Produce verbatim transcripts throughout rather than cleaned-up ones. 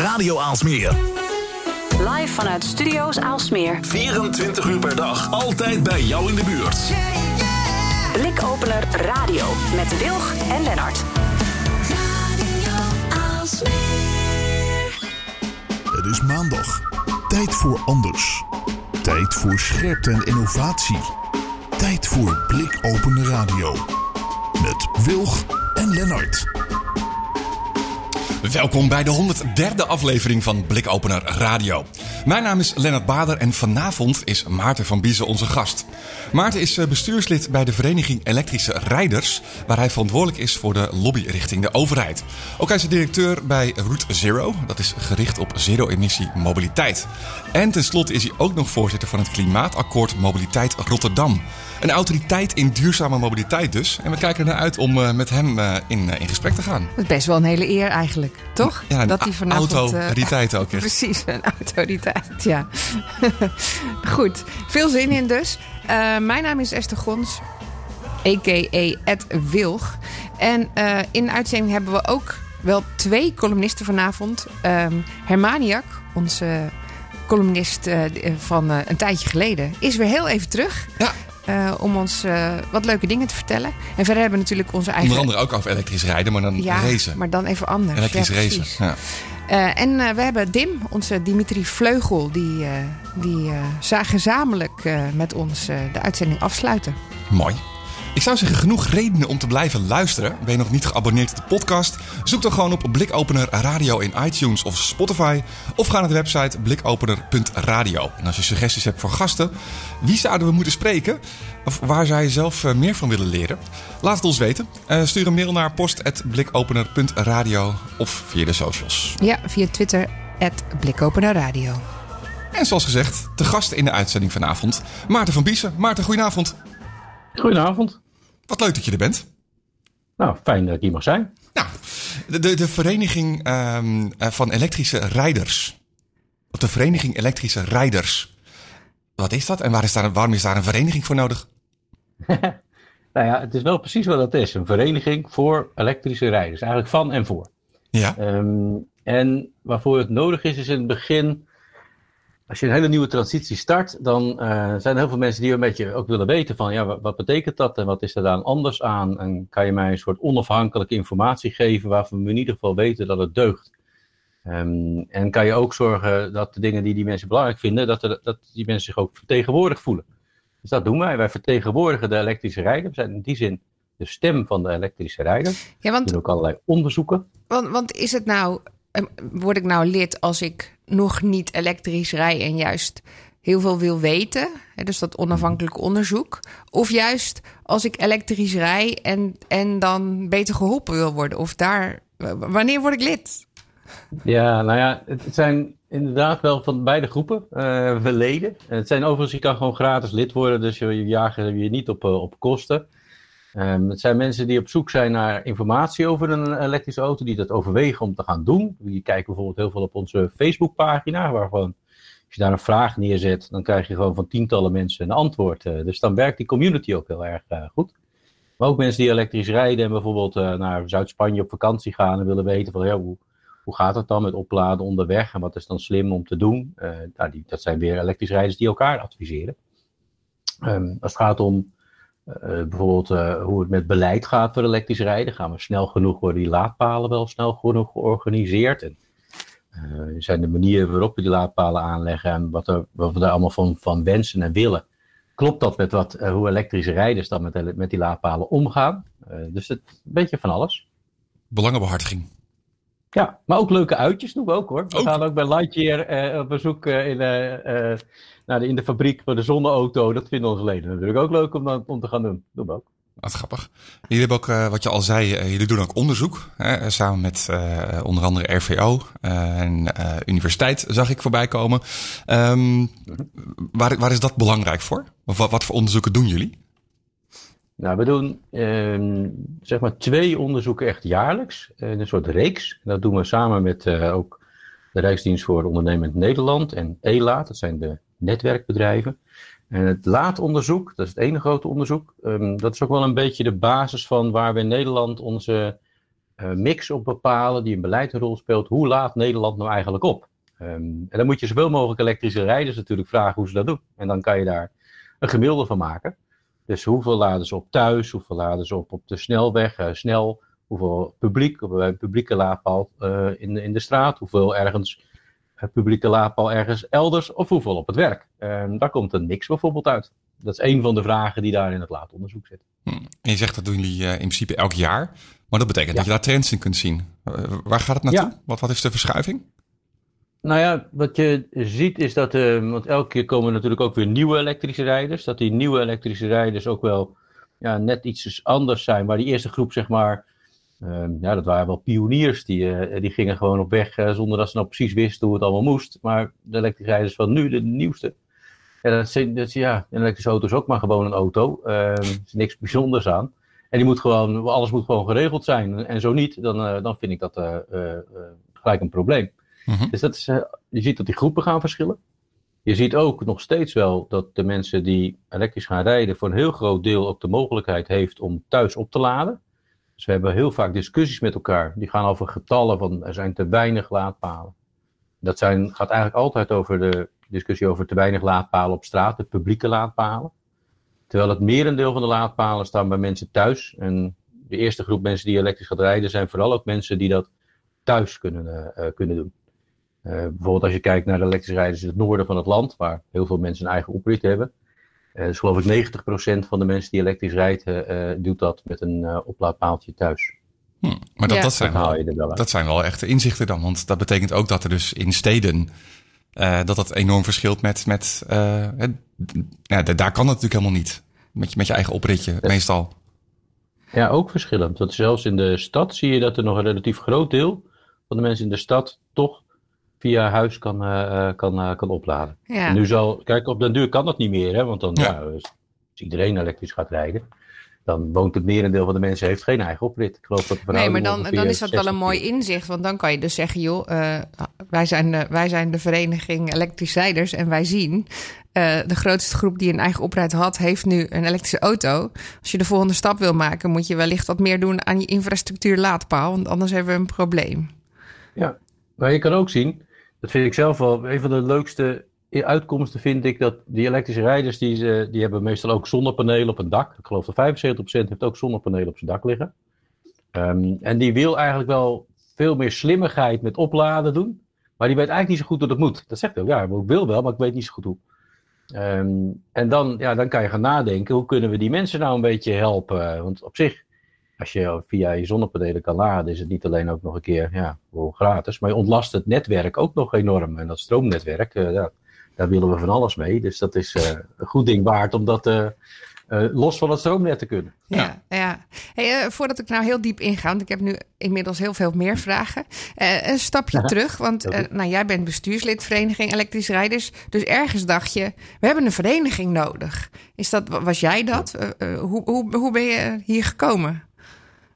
Radio Aalsmeer. Live vanuit Studio's Aalsmeer. vierentwintig uur per dag. Altijd bij jou in de buurt. Yeah, yeah. Blikopener Radio. Met Wilg en Lennart. Radio Aalsmeer. Het is maandag. Tijd voor anders. Tijd voor scherpte en innovatie. Tijd voor Blikopener Radio. Met Wilg en Lennart. Welkom bij de honderdderde aflevering van Blikopener Radio. Mijn naam is Lennart Bader en vanavond is Maarten van Biezen onze gast. Maarten is bestuurslid bij de Vereniging Elektrische Rijders, waar hij verantwoordelijk is voor de lobby richting de overheid. Ook hij is directeur bij Route Zero, dat is gericht op zero-emissie mobiliteit. En tenslotte is hij ook nog voorzitter van het Klimaatakkoord Mobiliteit Rotterdam. Een autoriteit in duurzame mobiliteit dus. En we kijken ernaar uit om uh, met hem uh, in, uh, in gesprek te gaan. Dat is best wel een hele eer eigenlijk, toch? Ja, een dat die vanavond, autoriteit uh, ook echt. Precies, een autoriteit, ja. Goed, veel zin in dus. Uh, mijn naam is Esther Gons, a k a. Ed Wilg. En uh, in de uitzending hebben we ook wel twee columnisten vanavond. Um, Hermaniak, onze columnist uh, van uh, een tijdje geleden, is weer heel even terug. Ja. Uh, om ons uh, wat leuke dingen te vertellen. En verder hebben we natuurlijk onze eigen... Onder andere ook over elektrisch rijden, maar dan ja, racen. Maar dan even anders. Elektrisch ja, racen, ja. Uh, en uh, we hebben Dim, onze Dimitri Vleugel. Die, uh, die uh, gezamenlijk uh, met ons uh, de uitzending afsluiten. Mooi. Ik zou zeggen, genoeg redenen om te blijven luisteren. Ben je nog niet geabonneerd op de podcast? Zoek dan gewoon op Blikopener Radio in iTunes of Spotify. Of ga naar de website blikopener punt radio. En als je suggesties hebt voor gasten, wie zouden we moeten spreken? Of waar zou je zelf meer van willen leren? Laat het ons weten. Uh, stuur een mail naar post at blikopener punt radio of via de socials. Ja, via Twitter at blikopenerradio. En zoals gezegd, te gast in de uitzending vanavond, Maarten van Biezen. Maarten, goedenavond. Goedenavond. Wat leuk dat je er bent. Nou, fijn dat ik hier mag zijn. Nou, de, de, de Vereniging um, van Elektrische Rijders. De Vereniging Elektrische Rijders. Wat is dat en waar is daar, waarom is daar een vereniging voor nodig? Nou ja, het is wel precies wat dat is. Een vereniging voor elektrische rijders. Eigenlijk van en voor. Ja. Um, en waarvoor het nodig is, is in het begin... Als je een hele nieuwe transitie start, dan uh, zijn er heel veel mensen die een beetje ook willen weten van ja, wat, wat betekent dat en wat is er dan anders aan? En kan je mij een soort onafhankelijke informatie geven waarvan we in ieder geval weten dat het deugt? Um, en kan je ook zorgen dat de dingen die die mensen belangrijk vinden, dat, er, dat die mensen zich ook vertegenwoordigd voelen? Dus dat doen wij. Wij vertegenwoordigen de elektrische rijder. We zijn in die zin de stem van de elektrische rijder. Ja, want, we doen ook allerlei onderzoeken. Want, want is het nou... Word ik nou lid als ik nog niet elektrisch rij en juist heel veel wil weten? Dus dat onafhankelijk onderzoek. Of juist als ik elektrisch rij en, en dan beter geholpen wil worden? Of daar, wanneer word ik lid? Ja, nou ja, het zijn inderdaad wel van beide groepen uh, leden. Het zijn overigens, je kan gewoon gratis lid worden, dus je jagen je niet op, op kosten. Um, het zijn mensen die op zoek zijn naar informatie over een elektrische auto, die dat overwegen om te gaan doen. Je kijkt bijvoorbeeld heel veel op onze Facebookpagina, waar gewoon, als je daar een vraag neerzet, dan krijg je gewoon van tientallen mensen een antwoord. Uh, dus dan werkt die community ook heel erg uh, goed. Maar ook mensen die elektrisch rijden en bijvoorbeeld uh, naar Zuid-Spanje op vakantie gaan en willen weten van, ja, hoe, hoe gaat het dan met opladen onderweg en wat is dan slim om te doen? Uh, nou, die, dat zijn weer elektrisch rijders die elkaar adviseren. Um, als het gaat om Uh, bijvoorbeeld uh, hoe het met beleid gaat voor elektrisch rijden. Gaan we snel genoeg, worden die laadpalen wel snel genoeg georganiseerd? En, uh, zijn de manieren waarop we die laadpalen aanleggen en wat, er, wat we daar allemaal van, van wensen en willen. Klopt dat met wat, uh, hoe elektrische rijders dan met, met die laadpalen omgaan? Uh, dus het, een beetje van alles. Belangenbehartiging. Ja, maar ook leuke uitjes doen we ook hoor. We ook. gaan ook bij Lightyear uh, op bezoek uh, in, uh, uh, naar de, in de fabriek voor de zonneauto. Dat vinden onze leden natuurlijk ook leuk om, dan, om te gaan doen. Doen we ook. Wat grappig. Jullie hebben ook, uh, wat je al zei, uh, jullie doen ook onderzoek. Hè, samen met uh, onder andere R V O uh, en uh, universiteit zag ik voorbij komen. Um, waar, waar is dat belangrijk voor? Of wat, wat voor onderzoeken doen jullie? Nou, we doen eh, zeg maar twee onderzoeken echt jaarlijks, een soort reeks. Dat doen we samen met eh, ook de Rijksdienst voor Ondernemend Nederland en ELAAT, dat zijn de netwerkbedrijven. En het LAAT-onderzoek, dat is het ene grote onderzoek, um, dat is ook wel een beetje de basis van waar we in Nederland onze uh, mix op bepalen, die een beleidsrol speelt. Hoe laat Nederland nou eigenlijk op? Um, en dan moet je zoveel mogelijk elektrische rijders natuurlijk vragen hoe ze dat doen. En dan kan je daar een gemiddelde van maken. Dus hoeveel laden ze op thuis, hoeveel laden ze op op de snelweg, uh, snel, hoeveel publiek, op een publieke laadpaal uh, in, in de straat, hoeveel ergens uh, publieke laadpaal ergens elders, of hoeveel op het werk. Um, daar komt een mix bijvoorbeeld uit. Dat is een van de vragen die daar in het LAAT-onderzoek zit. Hm. En je zegt dat doen jullie uh, in principe elk jaar, maar dat betekent ja. dat je daar trends in kunt zien. Uh, waar gaat het naartoe? Ja. Wat, wat is de verschuiving? Nou ja, wat je ziet is dat, uh, want elke keer komen natuurlijk ook weer nieuwe elektrische rijders. Dat die nieuwe elektrische rijders ook wel ja, net iets anders zijn. Maar die eerste groep, zeg maar, uh, ja, dat waren wel pioniers. Die, uh, die gingen gewoon op weg uh, zonder dat ze nou precies wisten hoe het allemaal moest. Maar de elektrische rijders van nu, de nieuwste. Ja, dat is, dat is, ja, een elektrische auto is ook maar gewoon een auto. Uh, er is niks bijzonders aan. En die moet gewoon, alles moet gewoon geregeld zijn. En zo niet, dan, uh, dan vind ik dat uh, uh, gelijk een probleem. Mm-hmm. Dus dat is, uh, je ziet dat die groepen gaan verschillen. Je ziet ook nog steeds wel dat de mensen die elektrisch gaan rijden voor een heel groot deel ook de mogelijkheid heeft om thuis op te laden. Dus we hebben heel vaak discussies met elkaar. Die gaan over getallen van er zijn te weinig laadpalen. Dat zijn, gaat eigenlijk altijd over de discussie over te weinig laadpalen op straat, de publieke laadpalen. Terwijl het merendeel van de laadpalen staan bij mensen thuis. En de eerste groep mensen die elektrisch gaat rijden zijn vooral ook mensen die dat thuis kunnen, uh, kunnen doen. Uh, bijvoorbeeld als je kijkt naar de elektrische rijders in het noorden van het land, waar heel veel mensen een eigen oprit hebben. Uh, dus geloof ik negentig procent van de mensen die elektrisch rijden, uh, doet dat met een uh, oplaadpaaltje thuis. Hm, maar dat, ja. dat, zijn wel, wel dat zijn wel echte inzichten dan, want dat betekent ook dat er dus in steden, uh, dat dat enorm verschilt met, met uh, het, ja, d- daar kan het natuurlijk helemaal niet, met je, met je eigen opritje ja. meestal. Ja, ook verschillend, want zelfs in de stad zie je dat er nog een relatief groot deel van de mensen in de stad toch via huis kan, uh, kan, uh, kan opladen. Ja. Nu zal, kijk, op den duur kan dat niet meer, hè, want dan, ja. nou, als iedereen elektrisch gaat rijden, dan woont het merendeel van de mensen heeft geen eigen oprit. Ik geloof dat nee, maar dan, dan is dat wel een mooi inzicht, want dan kan je dus zeggen, joh, uh, wij, zijn de, wij zijn de vereniging elektrisch rijders en wij zien, uh, de grootste groep die een eigen oprit had, heeft nu een elektrische auto. Als je de volgende stap wil maken, moet je wellicht wat meer doen aan je infrastructuur laadpaal, want anders hebben we een probleem. Ja, maar je kan ook zien, dat vind ik zelf wel een van de leukste uitkomsten, vind ik, dat die elektrische rijders, die, ze, die hebben meestal ook zonnepanelen op hun dak. Ik geloof dat vijfenzeventig procent heeft ook zonnepanelen op zijn dak liggen. Um, en die wil eigenlijk wel veel meer slimmigheid met opladen doen, maar die weet eigenlijk niet zo goed hoe dat moet. Dat zegt hij ook, ja, ik wil wel, maar ik weet niet zo goed hoe. Um, en dan, ja, dan kan je gaan nadenken, hoe kunnen we die mensen nou een beetje helpen? Want op zich, als je via je zonnepanelen kan laden, is het niet alleen ook nog een keer ja, wel gratis, maar je ontlast het netwerk ook nog enorm. En dat stroomnetwerk, uh, daar, daar willen we van alles mee. Dus dat is uh, een goed ding waard om dat uh, uh, los van het stroomnet te kunnen. Ja, ja. ja. Hey, uh, voordat ik nou heel diep inga, want ik heb nu inmiddels heel veel meer vragen. Uh, een stapje ja. terug, want uh, nou, jij bent bestuurslid Vereniging Elektrisch Rijders. Dus ergens dacht je, we hebben een vereniging nodig. Is dat, was jij dat? Uh, uh, hoe, hoe, hoe ben je hier gekomen?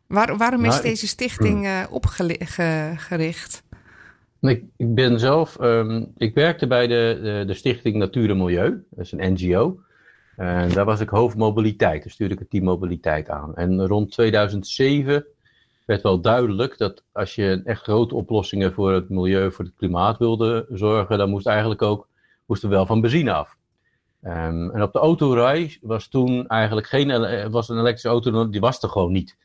Waar, waarom is nou, deze stichting uh, opgericht? Ik, ik ben zelf, um, ik werkte bij de, de, de stichting Natuur en Milieu, dat is een N G O. En daar was ik hoofd mobiliteit, daar stuurde ik het team mobiliteit aan. En rond tweeduizend zeven werd wel duidelijk dat als je echt grote oplossingen voor het milieu, voor het klimaat wilde zorgen, dan moest eigenlijk ook, moesten we wel van benzine af. Um, en op de autorij was toen eigenlijk geen, was een elektrische auto, die was er gewoon niet.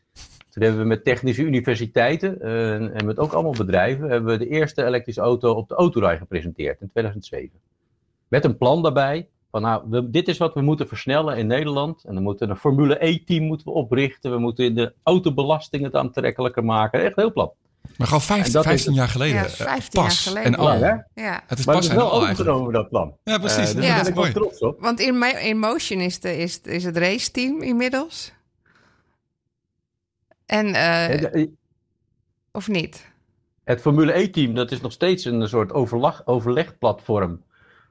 Toen hebben we met technische universiteiten uh, en met ook allemaal bedrijven, hebben we de eerste elektrische auto op de autorij gepresenteerd in tweeduizend zeven. Met een plan daarbij van nou, we, dit is wat we moeten versnellen in Nederland. En dan moeten we een Formule E-team moeten we oprichten. We moeten in de autobelasting het aantrekkelijker maken. Echt heel plat. Maar gewoon vijftien, vijftien jaar geleden. Ja, vijftien pas jaar geleden. En al. Ja, ja. Het is maar pas het is wel overgenomen, dat plan. Ja, precies. Uh, dus ja. Daar ben ik wel trots op. Want in, in Motion is, de, is, is het raceteam inmiddels. En, uh, of niet? Het Formule E-team, dat is nog steeds een soort overlag, overlegplatform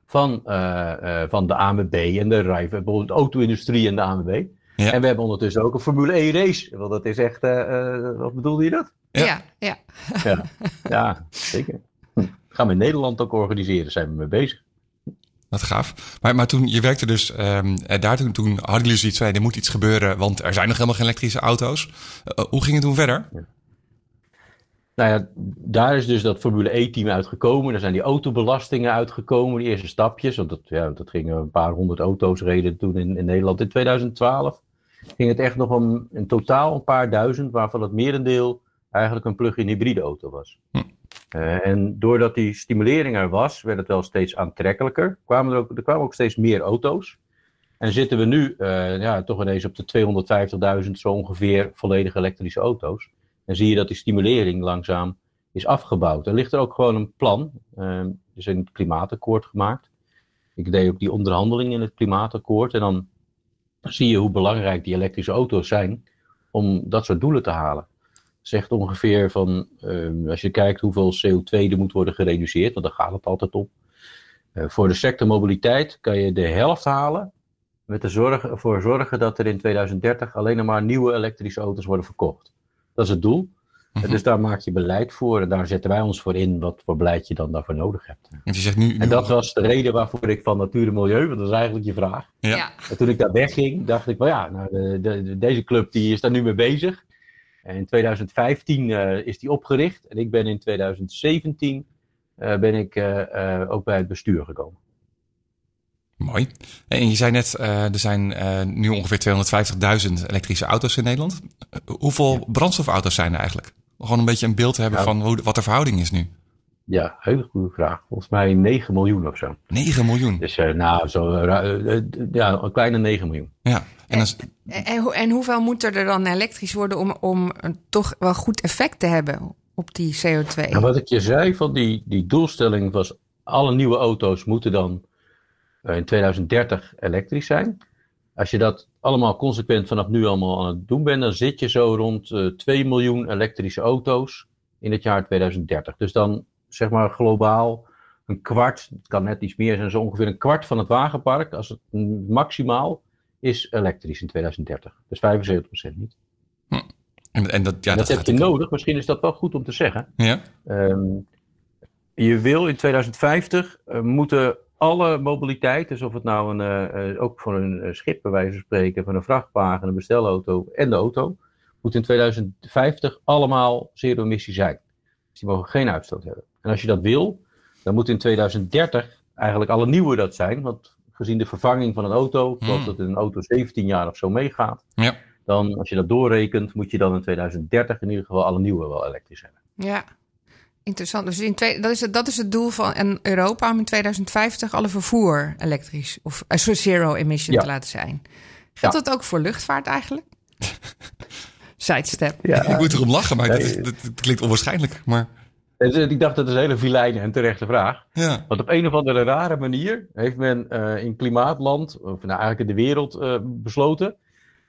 van, uh, uh, van de A M B en de R I V, bijvoorbeeld de auto-industrie en de A M B. Ja. En we hebben ondertussen ook een Formule E-race, want dat is echt, uh, uh, wat bedoelde je dat? Ja, ja. Ja, ja. ja zeker. Hm. Gaan we in Nederland ook organiseren, zijn we mee bezig. Wat gaaf. Maar, maar toen, je werkte dus um, daar, toen, toen hadden jullie zoiets van, er moet iets gebeuren, want er zijn nog helemaal geen elektrische auto's. Uh, hoe ging het toen verder? Ja. Nou ja, daar is dus dat Formule E-team uitgekomen. Daar zijn die autobelastingen uitgekomen, die eerste stapjes. Want dat, ja, dat gingen een paar honderd auto's reden toen in, in Nederland. In tweeduizend twaalf ging het echt nog om in totaal een paar duizend, waarvan het merendeel eigenlijk een plug-in hybride auto was. Hm. Uh, en doordat die stimulering er was, werd het wel steeds aantrekkelijker. Kwamen er, ook, er kwamen ook steeds meer auto's. En zitten we nu uh, ja, toch ineens op de tweehonderdvijftigduizend zo ongeveer volledig elektrische auto's. En zie je dat die stimulering langzaam is afgebouwd. Er ligt er ook gewoon een plan. Uh, er is een klimaatakkoord gemaakt. Ik deed ook die onderhandelingen in het klimaatakkoord. En dan zie je hoe belangrijk die elektrische auto's zijn om dat soort doelen te halen. Zegt ongeveer van, uh, als je kijkt hoeveel C O twee er moet worden gereduceerd, want daar gaat het altijd om. Uh, voor de sector mobiliteit kan je de helft halen met ervoor zorgen dat er in tweeduizend dertig alleen nog maar nieuwe elektrische auto's worden verkocht. Dat is het doel. Mm-hmm. Dus daar maak je beleid voor en daar zetten wij ons voor in wat voor beleid je dan daarvoor nodig hebt. En, je zegt nu, nu... en dat was de reden waarvoor ik van Natuur en Milieu, want dat is eigenlijk je vraag. Ja. Ja. En toen ik daar wegging, dacht ik, well, ja, nou, de, de, deze club die is daar nu mee bezig. En in tweeduizend vijftien uh, is die opgericht en ik ben in tweeduizend zeventien uh, ben ik, uh, uh, ook bij het bestuur gekomen. Mooi. En je zei net, uh, er zijn uh, nu ongeveer tweehonderdvijftigduizend elektrische auto's in Nederland. Hoeveel ja. brandstofauto's zijn er eigenlijk? Gewoon een beetje een beeld hebben ja. van hoe, wat de verhouding is nu. Ja, hele goede vraag. Volgens mij negen miljoen of zo. negen miljoen? Dus uh, nou, zo, uh, uh, ja, een kleine negen miljoen. Ja. En, als... en, en, en hoeveel moet er dan elektrisch worden om, om een toch wel goed effect te hebben op die C O twee? Nou, wat ik je zei, van die, die doelstelling was alle nieuwe auto's moeten dan in tweeduizend dertig elektrisch zijn. Als je dat allemaal consequent vanaf nu allemaal aan het doen bent, dan zit je zo rond uh, twee miljoen elektrische auto's in het jaar tweeduizend dertig. Dus dan zeg maar globaal een kwart, het kan net iets meer zijn, zo ongeveer een kwart van het wagenpark, als het maximaal is elektrisch in tweeduizend dertig. Dus vijfenzeventig procent niet. Hm. En, en dat, ja, en dat, dat heb je kan. nodig. Misschien is dat wel goed om te zeggen. Ja. Um, je wil in tweeduizend vijftig uh, moeten alle mobiliteit, dus of het nou een, uh, ook voor een schip bij wijze van spreken, van een vrachtwagen, een bestelauto en de auto, moet in tweeduizend vijftig allemaal zero-emissie zijn. Dus die mogen geen uitstoot hebben. En als je dat wil, dan moet in tweeduizend dertig eigenlijk alle nieuwe dat zijn. Want gezien de vervanging van een auto, ik geloof dat een auto zeventien jaar of zo meegaat, ja. dan als je dat doorrekent, moet je dan in tweeduizend dertig in ieder geval alle nieuwe wel elektrisch hebben. Ja. Interessant. Dus in twee, dat, is het, dat is het doel van Europa om in tweeduizend vijftig alle vervoer elektrisch of uh, zero emission ja. te laten zijn. Geldt ja. dat ook voor luchtvaart eigenlijk? Sidestep. Ja. Ik moet erom lachen, maar nee. dat, dat, dat klinkt onwaarschijnlijk. Maar... Ik dacht dat is een hele vilijne en terechte vraag. Ja. Want op een of andere rare manier heeft men uh, in klimaatland, of nou eigenlijk in de wereld, uh, besloten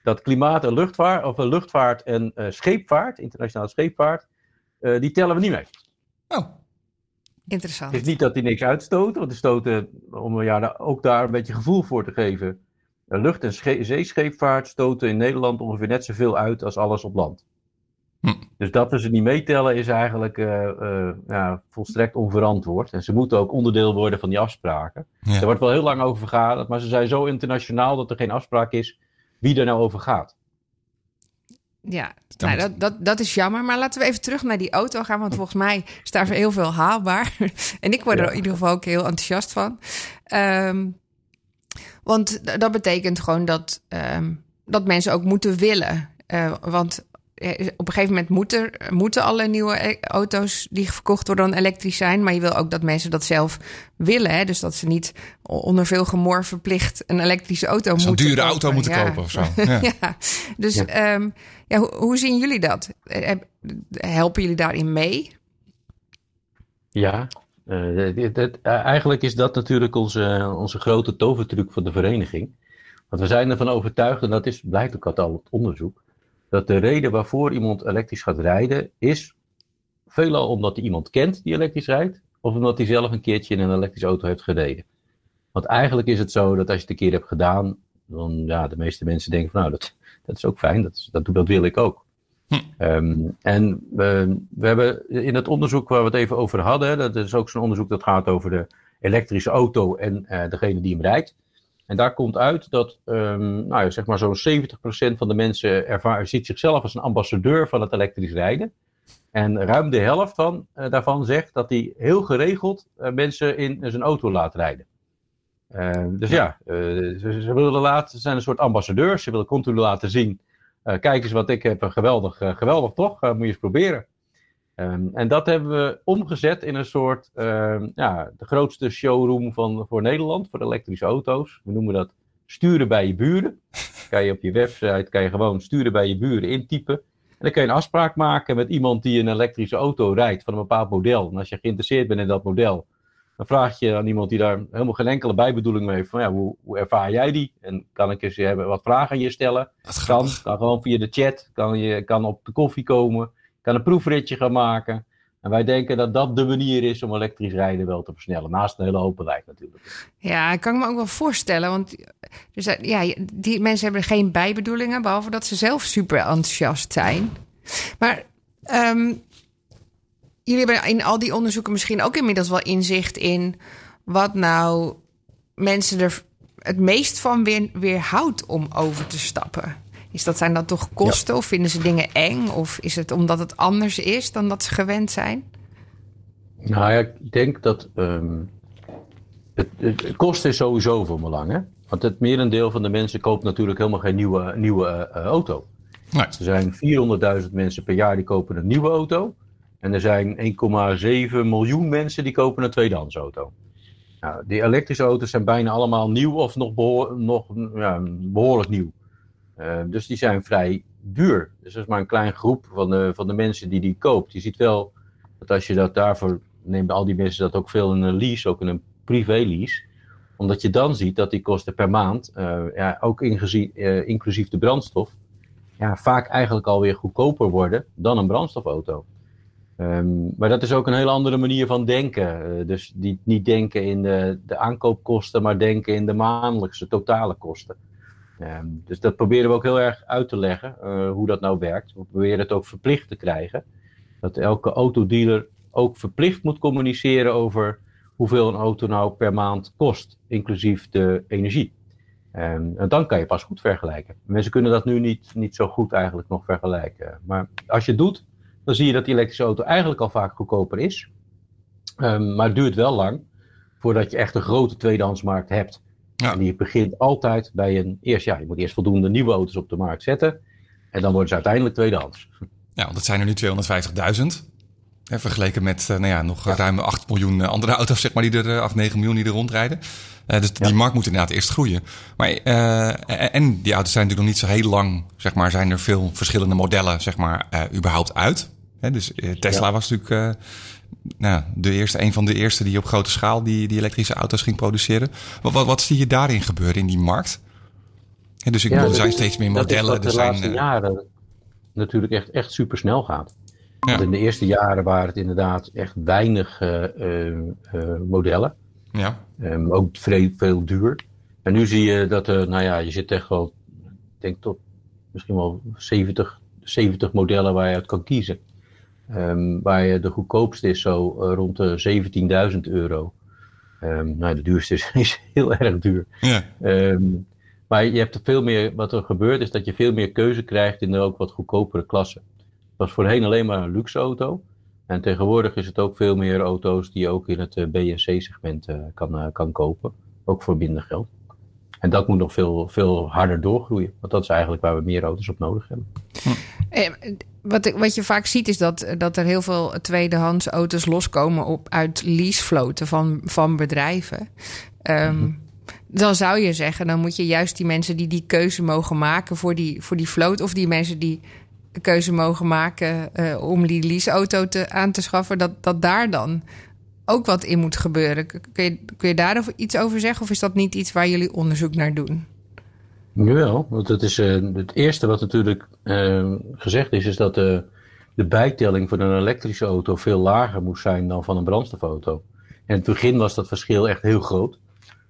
dat klimaat en luchtvaart, of luchtvaart en uh, scheepvaart, internationale scheepvaart, uh, die tellen we niet mee. Oh, interessant. Het is niet dat die niks uitstoten, want die stoten, om ja, ook daar een beetje gevoel voor te geven. Lucht- en sche- zeescheepvaart stoten in Nederland ongeveer net zoveel uit als alles op land. Hm. Dus dat we ze niet meetellen is eigenlijk uh, uh, ja, volstrekt onverantwoord. En ze moeten ook onderdeel worden van die afspraken. Ja. Daar wordt wel heel lang over vergaderd, maar ze zijn zo internationaal dat er geen afspraak is wie er nou over gaat. Ja, nou, dat, dat, dat is jammer. Maar laten we even terug naar die auto gaan. Want volgens mij is daar heel veel haalbaar. En ik word er ja. in ieder geval ook heel enthousiast van. Um, want d- dat betekent gewoon dat, um, dat mensen ook moeten willen. Uh, want eh, op een gegeven moment moet er, moeten alle nieuwe auto's die verkocht worden dan elektrisch zijn. Maar je wil ook dat mensen dat zelf willen. Hè? Dus dat ze niet onder veel gemor verplicht een elektrische auto moeten kopen. Een dure auto moeten ja. kopen of zo. Ja. ja. Dus... Ja. Um, Ja, hoe, hoe zien jullie dat? Helpen jullie daarin mee? Ja, uh, dit, dit, uh, eigenlijk is dat natuurlijk onze, onze grote tovertruc van de vereniging. Want we zijn ervan overtuigd, en dat is, blijkt ook uit al het onderzoek, dat de reden waarvoor iemand elektrisch gaat rijden is veelal omdat hij iemand kent die elektrisch rijdt, of omdat hij zelf een keertje in een elektrische auto heeft gereden. Want eigenlijk is het zo dat als je het een keer hebt gedaan, dan ja, de meeste mensen denken van nou, dat... Dat is ook fijn, dat, is, dat, dat wil ik ook. Hm. Um, en we, we hebben in het onderzoek waar we het even over hadden, dat is ook zo'n onderzoek dat gaat over de elektrische auto en uh, degene die hem rijdt. En daar komt uit dat um, nou ja, zeg maar zo'n zeventig procent van de mensen ervaar, ziet zichzelf als een ambassadeur van het elektrisch rijden. En ruim de helft van, uh, daarvan zegt dat hij heel geregeld uh, mensen in zijn auto laat rijden. Uh, dus ja, ja uh, ze, ze, willen laten, ze zijn een soort ambassadeurs. Ze willen continu laten zien. Uh, kijk eens wat ik heb, geweldig, uh, geweldig toch? Uh, moet je eens proberen. Um, en dat hebben we omgezet in een soort, uh, ja, de grootste showroom van, voor Nederland, voor elektrische auto's. We noemen dat sturen bij je buren. Kan je op je website, kan je gewoon sturen bij je buren intypen. En dan kan je een afspraak maken met iemand die een elektrische auto rijdt van een bepaald model. En als je geïnteresseerd bent in dat model, dan vraag je aan iemand die daar helemaal geen enkele bijbedoeling mee heeft van ja, hoe, hoe ervaar jij die? En kan ik eens hebben wat vragen aan je stellen? Kan, kan gewoon via de chat, kan, je, kan op de koffie komen. Kan een proefritje gaan maken. En wij denken dat dat de manier is om elektrisch rijden wel te versnellen. Naast een hele hoop beleid natuurlijk. Ja, kan ik me ook wel voorstellen. Want dus, ja, die mensen hebben geen bijbedoelingen. Behalve dat ze zelf super enthousiast zijn. Maar um, jullie hebben in al die onderzoeken misschien ook inmiddels wel inzicht in wat nou mensen er het meest van weer, weerhoudt om over te stappen. Is dat, zijn dat toch kosten, ja. Of vinden ze dingen eng? Of is het omdat het anders is dan dat ze gewend zijn? Nou ja, ik denk dat... Um, het, het, het kosten is sowieso van belang. Hè? Want het merendeel van de mensen koopt natuurlijk helemaal geen nieuwe, nieuwe uh, auto. Nee. Er zijn vierhonderdduizend mensen per jaar die kopen een nieuwe auto. En er zijn één komma zeven miljoen mensen die kopen een tweedehands auto. Nou, die elektrische auto's zijn bijna allemaal nieuw of nog, behoor, nog ja, behoorlijk nieuw. Uh, dus die zijn vrij duur. Dus dat is maar een klein groep van de, van de mensen die die koopt. Je ziet wel dat als je dat daarvoor... nemen al die mensen dat ook veel in een lease, ook in een privé-lease. Omdat je dan ziet dat die kosten per maand, uh, ja, ook ingezien, uh, inclusief de brandstof... Ja, vaak eigenlijk alweer goedkoper worden dan een brandstofauto. Um, maar dat is ook een hele andere manier van denken. Uh, dus die, niet denken in de, de aankoopkosten, maar denken in de maandelijkse totale kosten. Um, dus dat proberen we ook heel erg uit te leggen, uh, hoe dat nou werkt. We proberen het ook verplicht te krijgen. Dat elke autodealer ook verplicht moet communiceren over hoeveel een auto nou per maand kost, inclusief de energie. Um, en dan kan je pas goed vergelijken. Mensen kunnen dat nu niet, niet zo goed eigenlijk nog vergelijken. Maar als je het doet, dan zie je dat die elektrische auto eigenlijk al vaak goedkoper is. Um, maar het duurt wel lang voordat je echt een grote tweedehandsmarkt hebt. Ja. En die begint altijd bij een... eerst ja, je moet eerst voldoende nieuwe auto's op de markt zetten. En dan worden ze uiteindelijk tweedehands. Ja, want dat zijn er nu tweehonderdvijftigduizend. Hè, vergeleken met nou ja, nog ja. ruim acht miljoen andere auto's, zeg maar, die er, of negen miljoen die er rondrijden. Uh, dus ja. die markt moet inderdaad eerst groeien. Maar, uh, en die auto's zijn natuurlijk nog niet zo heel lang, zeg maar, zijn er veel verschillende modellen, zeg maar, uh, überhaupt uit. Hè, dus uh, Tesla ja. was natuurlijk... Uh, Nou, de eerste, een van de eerste die op grote schaal die, die elektrische auto's ging produceren. Wat, wat, wat zie je daarin gebeuren in die markt? En dus ik ja, bedoel, er zijn steeds meer modellen. Dat is dat er de zijn, laatste uh... jaren natuurlijk echt, echt super snel gaat. Ja. Want in de eerste jaren waren het inderdaad echt weinig uh, uh, modellen. Ja. Um, ook veel, veel duur. En nu zie je dat er, uh, nou ja, je zit echt wel, ik denk tot misschien wel zeventig modellen waar je uit kan kiezen. Um, waar de goedkoopste is zo uh, rond de zeventienduizend euro. Um, nou, de duurste is, is heel erg duur. Ja. Um, maar je hebt er veel meer, wat er gebeurt is dat je veel meer keuze krijgt in de ook wat goedkopere klassen. Het was voorheen alleen maar een luxe auto. En tegenwoordig is het ook veel meer auto's die je ook in het uh, B en C-segment uh, kan, uh, kan kopen. Ook voor minder geld. En dat moet nog veel, veel harder doorgroeien. Want dat is eigenlijk waar we meer auto's op nodig hebben. Hm. Wat, wat je vaak ziet is dat, dat er heel veel tweedehands auto's loskomen op, uit leasevloten van, van bedrijven. Um, mm-hmm. Dan zou je zeggen, dan moet je juist die mensen die die keuze mogen maken voor die, voor die vloot... of die mensen die de keuze mogen maken uh, om die leaseauto te, aan te schaffen... Dat, dat daar dan ook wat in moet gebeuren. Kun je, kun je daar iets over zeggen of is dat niet iets waar jullie onderzoek naar doen? Jawel, want het, is, uh, het eerste wat natuurlijk uh, gezegd is, is dat de, de bijtelling van een elektrische auto veel lager moest zijn dan van een brandstofauto. In het begin was dat verschil echt heel groot.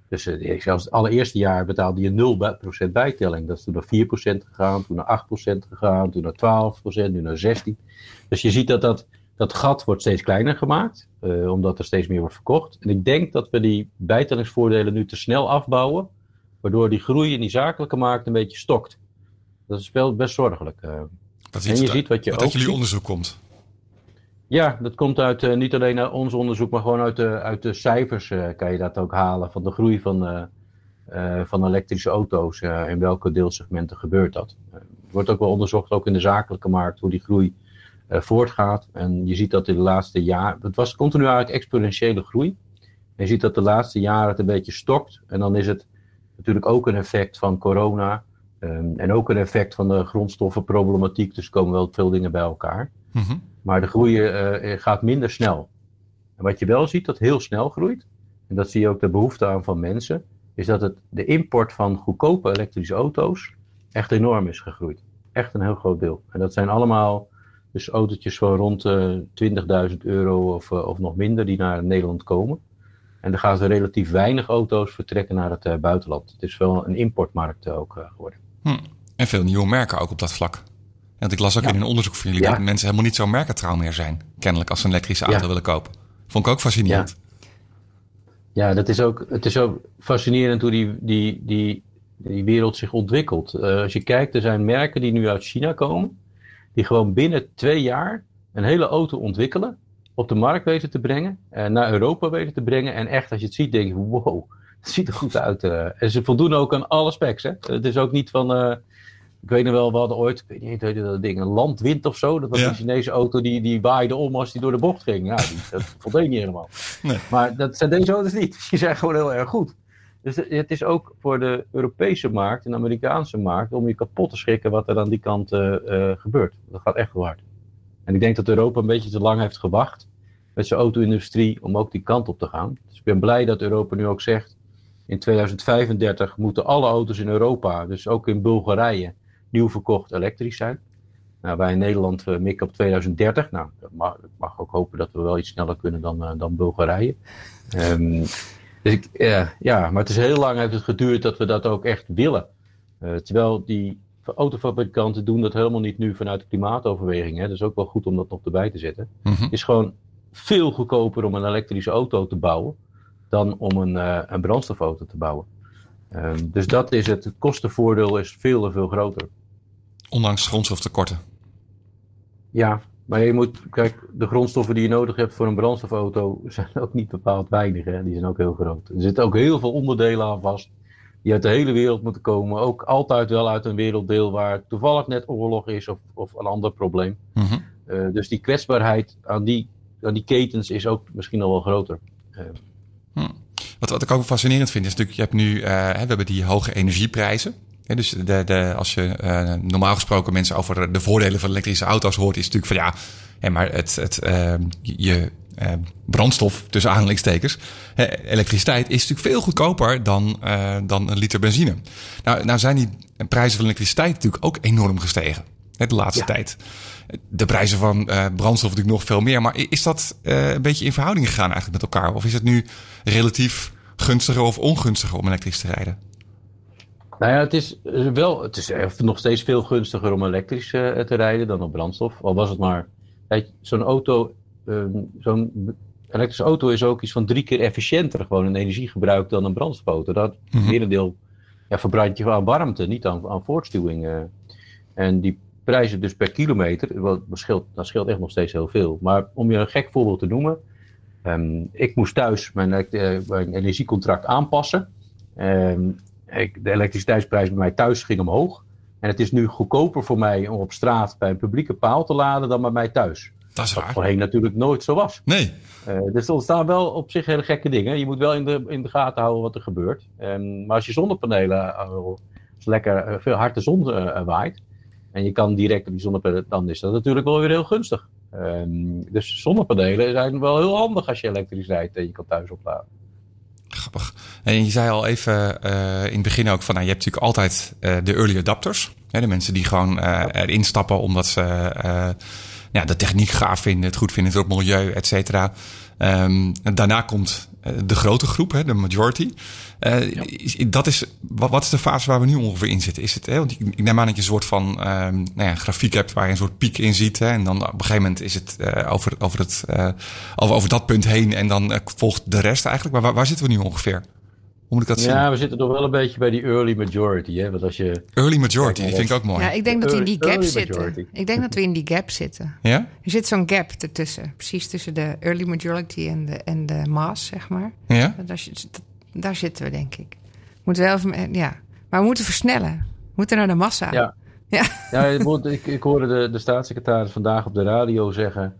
Dus uh, zelfs het allereerste jaar betaalde je nul procent bijtelling. Dat is toen naar vier procent gegaan, toen naar acht procent gegaan, toen naar twaalf procent, nu naar zestien procent. Dus je ziet dat dat, dat gat wordt steeds kleiner gemaakt, uh, omdat er steeds meer wordt verkocht. En ik denk dat we die bijtellingsvoordelen nu te snel afbouwen. Waardoor die groei in die zakelijke markt een beetje stokt. Dat is wel best zorgelijk. Dat en je ziet wat je dat ook uit jullie ziet. Onderzoek komt. Ja, dat komt uit uh, niet alleen uit ons onderzoek, maar gewoon uit de, uit de cijfers uh, kan je dat ook halen van de groei van, uh, uh, van elektrische auto's. Uh, in welke deelsegmenten gebeurt dat? Uh, wordt ook wel onderzocht, ook in de zakelijke markt, hoe die groei uh, voortgaat. En je ziet dat in de laatste jaren, het was continu eigenlijk exponentiële groei. En je ziet dat de laatste jaren het een beetje stokt. En dan is het natuurlijk ook een effect van corona. Um, en ook een effect van de grondstoffenproblematiek. Dus er komen wel veel dingen bij elkaar. Mm-hmm. Maar de groei uh, gaat minder snel. En wat je wel ziet, dat heel snel groeit. En dat zie je ook de behoefte aan van mensen. Is dat het, de import van goedkope elektrische auto's echt enorm is gegroeid. Echt een heel groot deel. En dat zijn allemaal dus autootjes van rond uh, twintigduizend euro of, uh, of nog minder die naar Nederland komen. En er gaan ze relatief weinig auto's vertrekken naar het uh, buitenland. Het is wel een importmarkt uh, ook uh, geworden. Hm. En veel nieuwe merken ook op dat vlak. Want ik las ook ja. in een onderzoek van jullie ja. dat mensen helemaal niet zo merkentrouw meer zijn. Kennelijk als ze een elektrische auto ja. willen kopen. Vond ik ook fascinerend. Ja, ja dat is ook, het is ook fascinerend hoe die, die, die, die wereld zich ontwikkelt. Uh, als je kijkt, er zijn merken die nu uit China komen. Die gewoon binnen twee jaar een hele auto ontwikkelen. Op de markt weten te brengen. Uh, naar Europa weten te brengen. En echt als je het ziet denk je, wow, dat ziet er goed uit. Uh. En ze voldoen ook aan alle specs. Hè? Het is ook niet van... Uh, Ik weet nog wel, we hadden ooit, ik weet niet, dat ding, een landwind of zo. Dat was ja. een Chinese auto die, die waaide om als die door de bocht ging. Ja, die, dat voldeed niet helemaal. Nee. Maar dat zijn deze auto's niet. Die zijn gewoon heel erg goed. Dus het is ook voor de Europese markt en de Amerikaanse markt om je kapot te schrikken wat er aan die kant uh, uh, gebeurt. Dat gaat echt heel hard. En ik denk dat Europa een beetje te lang heeft gewacht met zijn auto-industrie om ook die kant op te gaan. Dus ik ben blij dat Europa nu ook zegt, in tweeduizend vijfendertig moeten alle auto's in Europa, dus ook in Bulgarije, nieuw verkocht elektrisch zijn. Nou, wij in Nederland uh, mikken op tweeduizend dertig. Nou, ik mag, mag ook hopen dat we wel iets sneller kunnen dan, uh, dan Bulgarije. Um, dus ik, uh, ja, maar het is heel lang heeft het geduurd dat we dat ook echt willen. Uh, terwijl die autofabrikanten doen dat helemaal niet nu vanuit de klimaatoverwegingen. Dat is ook wel goed om dat nog erbij te zetten. Mm-hmm. Het is gewoon veel goedkoper om een elektrische auto te bouwen dan om een, uh, een brandstofauto te bouwen. Um, dus dat is het. Het kostenvoordeel is veel en veel groter. Ondanks grondstoftekorten. Ja, maar je moet... Kijk, de grondstoffen die je nodig hebt voor een brandstofauto zijn ook niet bepaald weinig. Hè? Die zijn ook heel groot. Er zitten ook heel veel onderdelen aan vast die uit de hele wereld moeten komen. Ook altijd wel uit een werelddeel waar toevallig net oorlog is of, of een ander probleem. Mm-hmm. Uh, dus die kwetsbaarheid aan die, aan die ketens is ook misschien al wel groter. Uh, hmm. Wat, wat ik ook fascinerend vind is natuurlijk, je hebt nu, uh, we hebben die hoge energieprijzen. Ja, dus de, de, als je uh, normaal gesproken mensen over de voordelen van elektrische auto's hoort, is het natuurlijk van ja, hè, maar het, het, uh, je uh, brandstof, tussen aanhalingstekens, hè, elektriciteit is natuurlijk veel goedkoper dan, uh, dan een liter benzine. Nou, nou zijn die prijzen van elektriciteit natuurlijk ook enorm gestegen hè, de laatste ja. tijd. De prijzen van uh, brandstof natuurlijk nog veel meer. Maar is dat uh, een beetje in verhouding gegaan eigenlijk met elkaar? Of is het nu relatief gunstiger of ongunstiger om elektrisch te rijden? Nou ja, het is wel, het is nog steeds veel gunstiger om elektrisch uh, te rijden dan op brandstof. Al was het maar, kijk, zo'n auto, um, zo'n elektrische auto is ook iets van drie keer efficiënter gewoon in energiegebruik dan een brandstofauto. Dat mm-hmm. merendeel ja, verbruikt je aan warmte, niet aan, aan voortstuwing. Uh. En die prijzen dus per kilometer, wat scheelt, dat scheelt echt nog steeds heel veel. Maar om je een gek voorbeeld te noemen, um, ik moest thuis mijn, uh, mijn energiecontract aanpassen. Um, Ik, de elektriciteitsprijs bij mij thuis ging omhoog. En het is nu goedkoper voor mij om op straat bij een publieke paal te laden dan bij mij thuis. Dat is waar. Wat voorheen natuurlijk nooit zo was. Nee. Uh, dus er ontstaan wel op zich hele gekke dingen. Je moet wel in de, in de gaten houden wat er gebeurt. Um, maar als je zonnepanelen als lekker uh, veel harde zon uh, waait. En je kan direct op die zonnepanelen, dan is dat natuurlijk wel weer heel gunstig. Um, dus zonnepanelen zijn wel heel handig als je elektriciteit uh, je kan thuis opladen. Grappig. En je zei al even uh, in het begin ook van, nou, je hebt natuurlijk altijd uh, de early adapters. Hè, de mensen die gewoon uh, erin stappen omdat ze uh, ja, de techniek gaaf vinden, het goed vinden, het milieu, et cetera. Um, daarna komt uh, de grote groep, hè, de majority. Uh, ja. is, dat is, wat, wat is de fase waar we nu ongeveer in zitten? Is het, hè, want ik neem aan dat je een soort van um, nou ja, grafiek hebt waar je een soort piek in ziet. Hè, en dan op een gegeven moment is het uh, over, over, het, uh, over, over dat punt heen en dan uh, volgt de rest eigenlijk. Maar waar, waar zitten we nu ongeveer? Hoe moet ik dat zien? Ja, we zitten toch wel een beetje bij die early majority. Hè? Want als je... Early majority, die vind ik ook mooi. Ja, ik denk dat we in die gap zitten. Ik denk dat we in die gap zitten. Ja? Er zit zo'n gap ertussen. Precies tussen de early majority en de, en de mass, zeg maar. Ja? Daar, daar zitten we, denk ik. Moeten we wel even, ja. Maar we moeten versnellen. We moeten naar de massa. Ja, ja. ja ik, ik hoorde de, de staatssecretaris vandaag op de radio zeggen...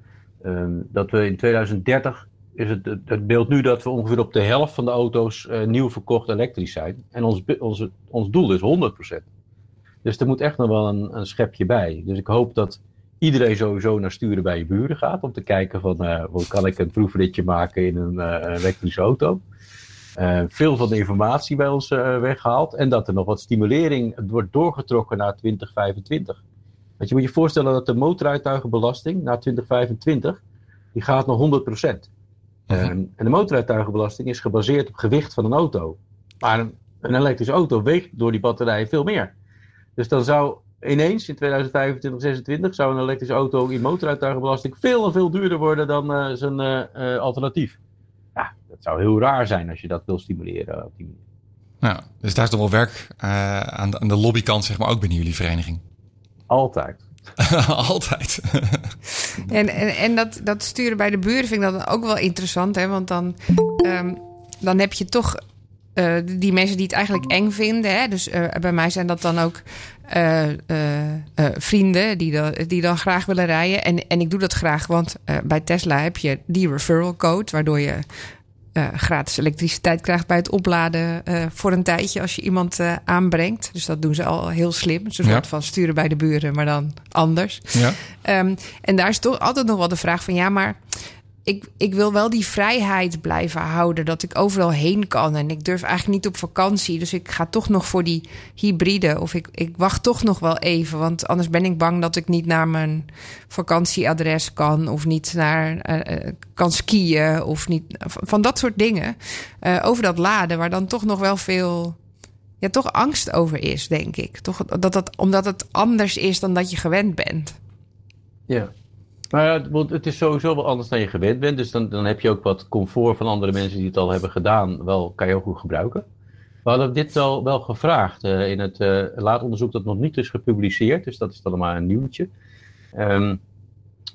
Um, dat we in twintig dertig... is het, het beeld nu dat we ongeveer op de helft van de auto's uh, nieuw verkocht elektrisch zijn. En ons, ons, ons doel is honderd procent. Dus er moet echt nog wel een, een schepje bij. Dus ik hoop dat iedereen sowieso naar sturen bij je buren gaat. Om te kijken van, uh, hoe kan ik een proefritje maken in een uh, elektrische auto. Uh, veel van de informatie bij ons uh, weggehaald. En dat er nog wat stimulering wordt doorgetrokken naar twintig vijfentwintig. Want je moet je voorstellen dat de motorrijtuigenbelasting na twintig vijfentwintig, die gaat naar honderd procent. En de motorrijtuigenbelasting is gebaseerd op gewicht van een auto. Maar een, een elektrische auto weegt door die batterijen veel meer. Dus dan zou ineens in twintig vijfentwintig, twintig zesentwintig... zou een elektrische auto in motorrijtuigenbelasting veel en veel duurder worden dan uh, zijn uh, uh, alternatief. Ja, dat zou heel raar zijn als je dat wil stimuleren op die manier. Nou, dus daar is toch wel werk uh, aan, de, aan de lobbykant, zeg maar, ook binnen jullie vereniging? Altijd. Altijd. en en, en dat, dat sturen bij de buren vind ik dat ook wel interessant. Hè? Want dan, um, dan heb je toch uh, die mensen die het eigenlijk eng vinden. Hè? Dus uh, bij mij zijn dat dan ook uh, uh, uh, vrienden die, de, die dan graag willen rijden. En, en ik doe dat graag, want uh, bij Tesla heb je die referral code... waardoor je uh, gratis elektriciteit krijgt bij het opladen uh, voor een tijdje... als je iemand uh, aanbrengt. Dus dat doen ze al heel slim. Zo'n soort ja. van sturen bij de buren, maar dan anders. Ja. Um, en daar is toch altijd nog wel de vraag van... ja, maar ik, ik wil wel die vrijheid blijven houden... dat ik overal heen kan en ik durf eigenlijk niet op vakantie. Dus ik ga toch nog voor die hybride of ik, ik wacht toch nog wel even... want anders ben ik bang dat ik niet naar mijn vakantieadres kan... of niet naar uh, kan skiën of niet van dat soort dingen. Uh, over dat laden waar dan toch nog wel veel... ja, toch angst over is, denk ik. Toch, dat dat, omdat het anders is dan dat je gewend bent. Ja. Maar ja, het is sowieso wel anders dan je gewend bent. Dus dan, dan heb je ook wat comfort van andere mensen die het al hebben gedaan. Wel, kan je ook goed gebruiken. We hadden dit al wel gevraagd uh, in het uh, laat onderzoek dat nog niet is gepubliceerd. Dus dat is dan maar een nieuwtje. Um,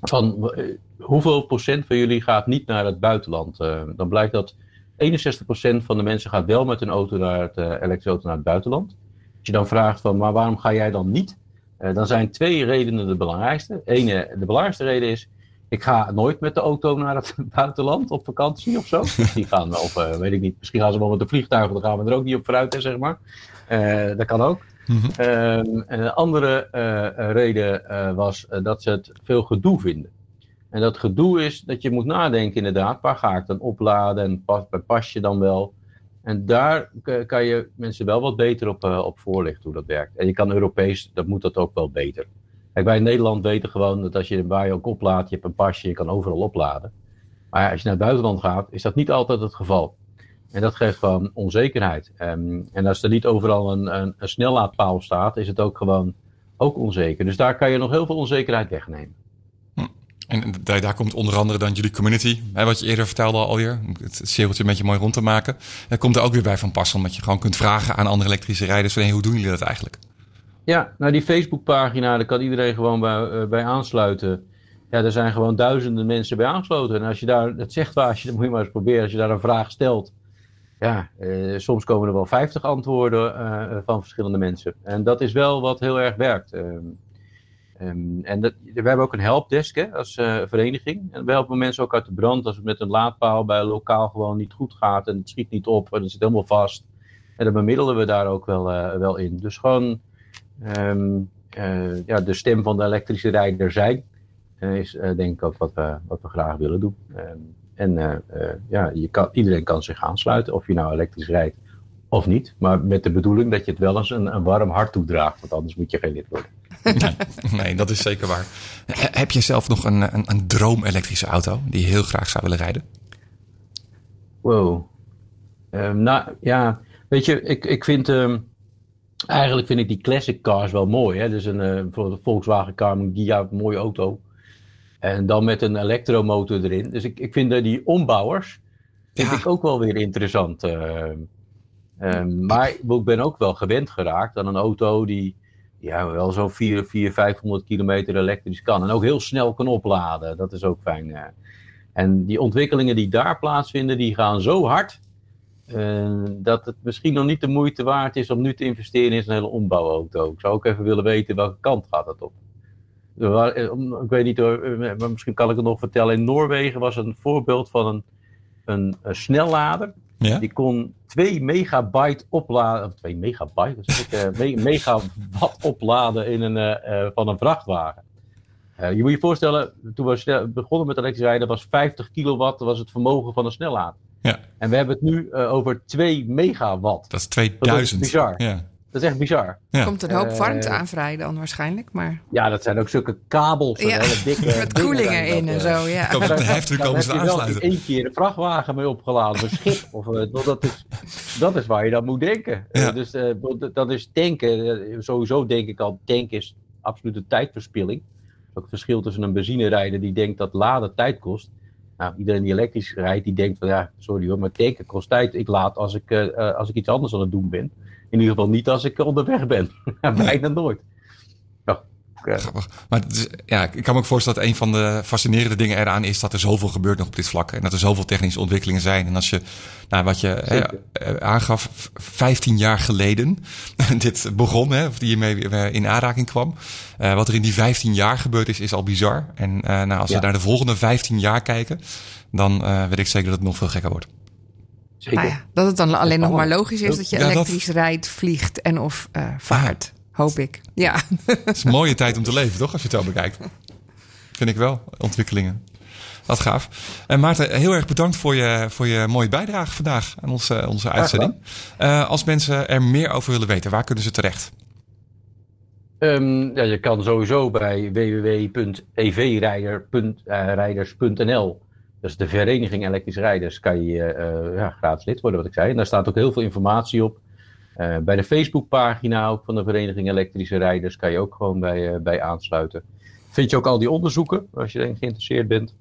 van uh, hoeveel procent van jullie gaat niet naar het buitenland? Uh, dan blijkt dat eenenzestig procent van de mensen gaat wel met een auto naar het, uh, elektrische auto naar het buitenland. Als je dan vraagt van, maar waarom ga jij dan niet? Uh, dan zijn twee redenen de belangrijkste. Eén, de belangrijkste reden is... ik ga nooit met de auto naar het buitenland op vakantie of zo. Die gaan of, uh, weet ik niet, misschien gaan ze wel met de vliegtuigen... dan gaan we er ook niet op vooruit, hè, zeg maar. Uh, dat kan ook. Mm-hmm. Uh, en een andere uh, reden uh, was uh, dat ze het veel gedoe vinden. En dat gedoe is dat je moet nadenken inderdaad... waar ga ik dan opladen en pas, bij pasje dan wel... En daar kan je mensen wel wat beter op, uh, op voorlichten hoe dat werkt. En je kan Europees, dat moet dat ook wel beter. Kijk, wij in Nederland weten gewoon dat als je waar je ook oplaadt, je hebt een pasje, je kan overal opladen. Maar ja, als je naar het buitenland gaat, is dat niet altijd het geval. En dat geeft gewoon onzekerheid. Um, en als er niet overal een, een, een snellaadpaal staat, is het ook gewoon ook onzeker. Dus daar kan je nog heel veel onzekerheid wegnemen. En daar komt onder andere dan jullie community, hè, wat je eerder vertelde alweer, het cirkeltje een beetje mooi rond te maken. Dat komt er ook weer bij van pas, omdat je gewoon kunt vragen aan andere elektrische rijders van, hey, hoe doen jullie dat eigenlijk? Ja, nou die Facebookpagina, daar kan iedereen gewoon bij, uh, bij aansluiten. Ja, er zijn gewoon duizenden mensen bij aangesloten. En als je daar, het zegt waar, als je, dat moet je maar eens proberen, als je daar een vraag stelt. Ja, uh, soms komen er wel vijftig antwoorden uh, van verschillende mensen. En dat is wel wat heel erg werkt. Uh, Um, en dat, we hebben ook een helpdesk, hè, als uh, vereniging. En we helpen mensen ook uit de brand als het met een laadpaal bij een lokaal gewoon niet goed gaat en het schiet niet op en het zit helemaal vast. En dan bemiddelen we daar ook wel, uh, wel in. Dus gewoon um, uh, ja, de stem van de elektrische rijder zijn uh, is uh, denk ik ook wat we, wat we graag willen doen. Um, en uh, uh, ja, je kan, iedereen kan zich aansluiten of je nou elektrisch rijdt of niet. Maar met de bedoeling dat je het wel eens een, een warm hart toedraagt, want anders moet je geen lid worden. Nee, nee, dat is zeker waar. Heb je zelf nog een, een, een droom-elektrische auto die je heel graag zou willen rijden? Wow. Um, nou, ja. Weet je, ik, ik vind... Um, eigenlijk vind ik die classic cars wel mooi. Hè? Dus een, uh, bijvoorbeeld een Volkswagen Carmen Ghia, een mooie auto. En dan met een elektromotor erin. Dus ik, ik vind uh, die ombouwers... vind ja. ik ook wel weer interessant. Uh, Um, maar ik ben ook wel gewend geraakt aan een auto die ja, wel zo'n vierhonderd, vijfhonderd kilometer elektrisch kan. En ook heel snel kan opladen. Dat is ook fijn. Uh. En die ontwikkelingen die daar plaatsvinden, die gaan zo hard... Uh, dat het misschien nog niet de moeite waard is om nu te investeren in zo'n hele ombouwauto. Ik zou ook even willen weten welke kant gaat dat op. Ik weet niet, maar misschien kan ik het nog vertellen. In Noorwegen was een voorbeeld van een, een, een snellader. Ja? Die kon twee megabyte opladen. Of twee megabyte? Dus ik, uh, megawatt opladen in een, uh, uh, van een vrachtwagen. Uh, je moet je voorstellen, toen we begonnen met elektrisch rijden, was vijftig kilowatt was het vermogen van een snellader. Ja. En we hebben het nu uh, over twee megawatt. Dat is tweeduizend. Dat is bizar. Ja. Dat is echt bizar. Ja. Er komt een hoop warmte uh, aan vrij dan waarschijnlijk. Maar... Ja, dat zijn ook zulke kabels. Ja. Hele dikke met koelingen in en zo. Ja. Komt op de heftig komen ze aansluiten. Daar heb je wel één keer een vrachtwagen mee opgeladen. Een schip. Of, uh, dat, is, dat is waar je dan moet denken. Ja. Uh, dus uh, dat is tanken. Uh, sowieso denk ik al, tank is absolute tijdverspilling. Ook het verschil tussen een benzinerijder die denkt dat laden tijd kost. Nou, iedereen die elektrisch rijdt, die denkt van ja, sorry hoor, maar tanken kost tijd. Ik laad als ik, uh, als ik iets anders aan het doen ben. In ieder geval niet als ik onderweg ben. Bijna nooit. Ja. Grappig. Maar is, ja, ik kan me ook voorstellen dat een van de fascinerende dingen eraan is dat er zoveel gebeurt nog op dit vlak. En dat er zoveel technische ontwikkelingen zijn. En als je, nou wat je hè, aangaf, vijftien jaar geleden dit begon, hè, of hiermee in aanraking kwam. Uh, wat er in die vijftien jaar gebeurd is, is al bizar. En uh, nou, als ja. we naar de volgende vijftien jaar kijken, dan uh, weet ik zeker dat het nog veel gekker wordt. Nou ja, dat het dan alleen nog maar logisch is dat je elektrisch ja, dat... rijdt, vliegt en of uh, vaart. Ah. Hoop ik. Ja. Het is een mooie tijd om te leven, toch? Als je het zo bekijkt. Vind ik wel. Ontwikkelingen. Dat gaaf. En Maarten, heel erg bedankt voor je, voor je mooie bijdrage vandaag aan onze, onze uitzending. Uh, als mensen er meer over willen weten, waar kunnen ze terecht? Um, ja, je kan sowieso bij w w w punt e v rijders punt n l. Dus de Vereniging Elektrische Rijders kan je uh, ja, gratis lid worden, wat ik zei. En daar staat ook heel veel informatie op. Uh, bij de Facebookpagina ook van de Vereniging Elektrische Rijders kan je ook gewoon bij, uh, bij aansluiten. Vind je ook al die onderzoeken, als je erin geïnteresseerd bent.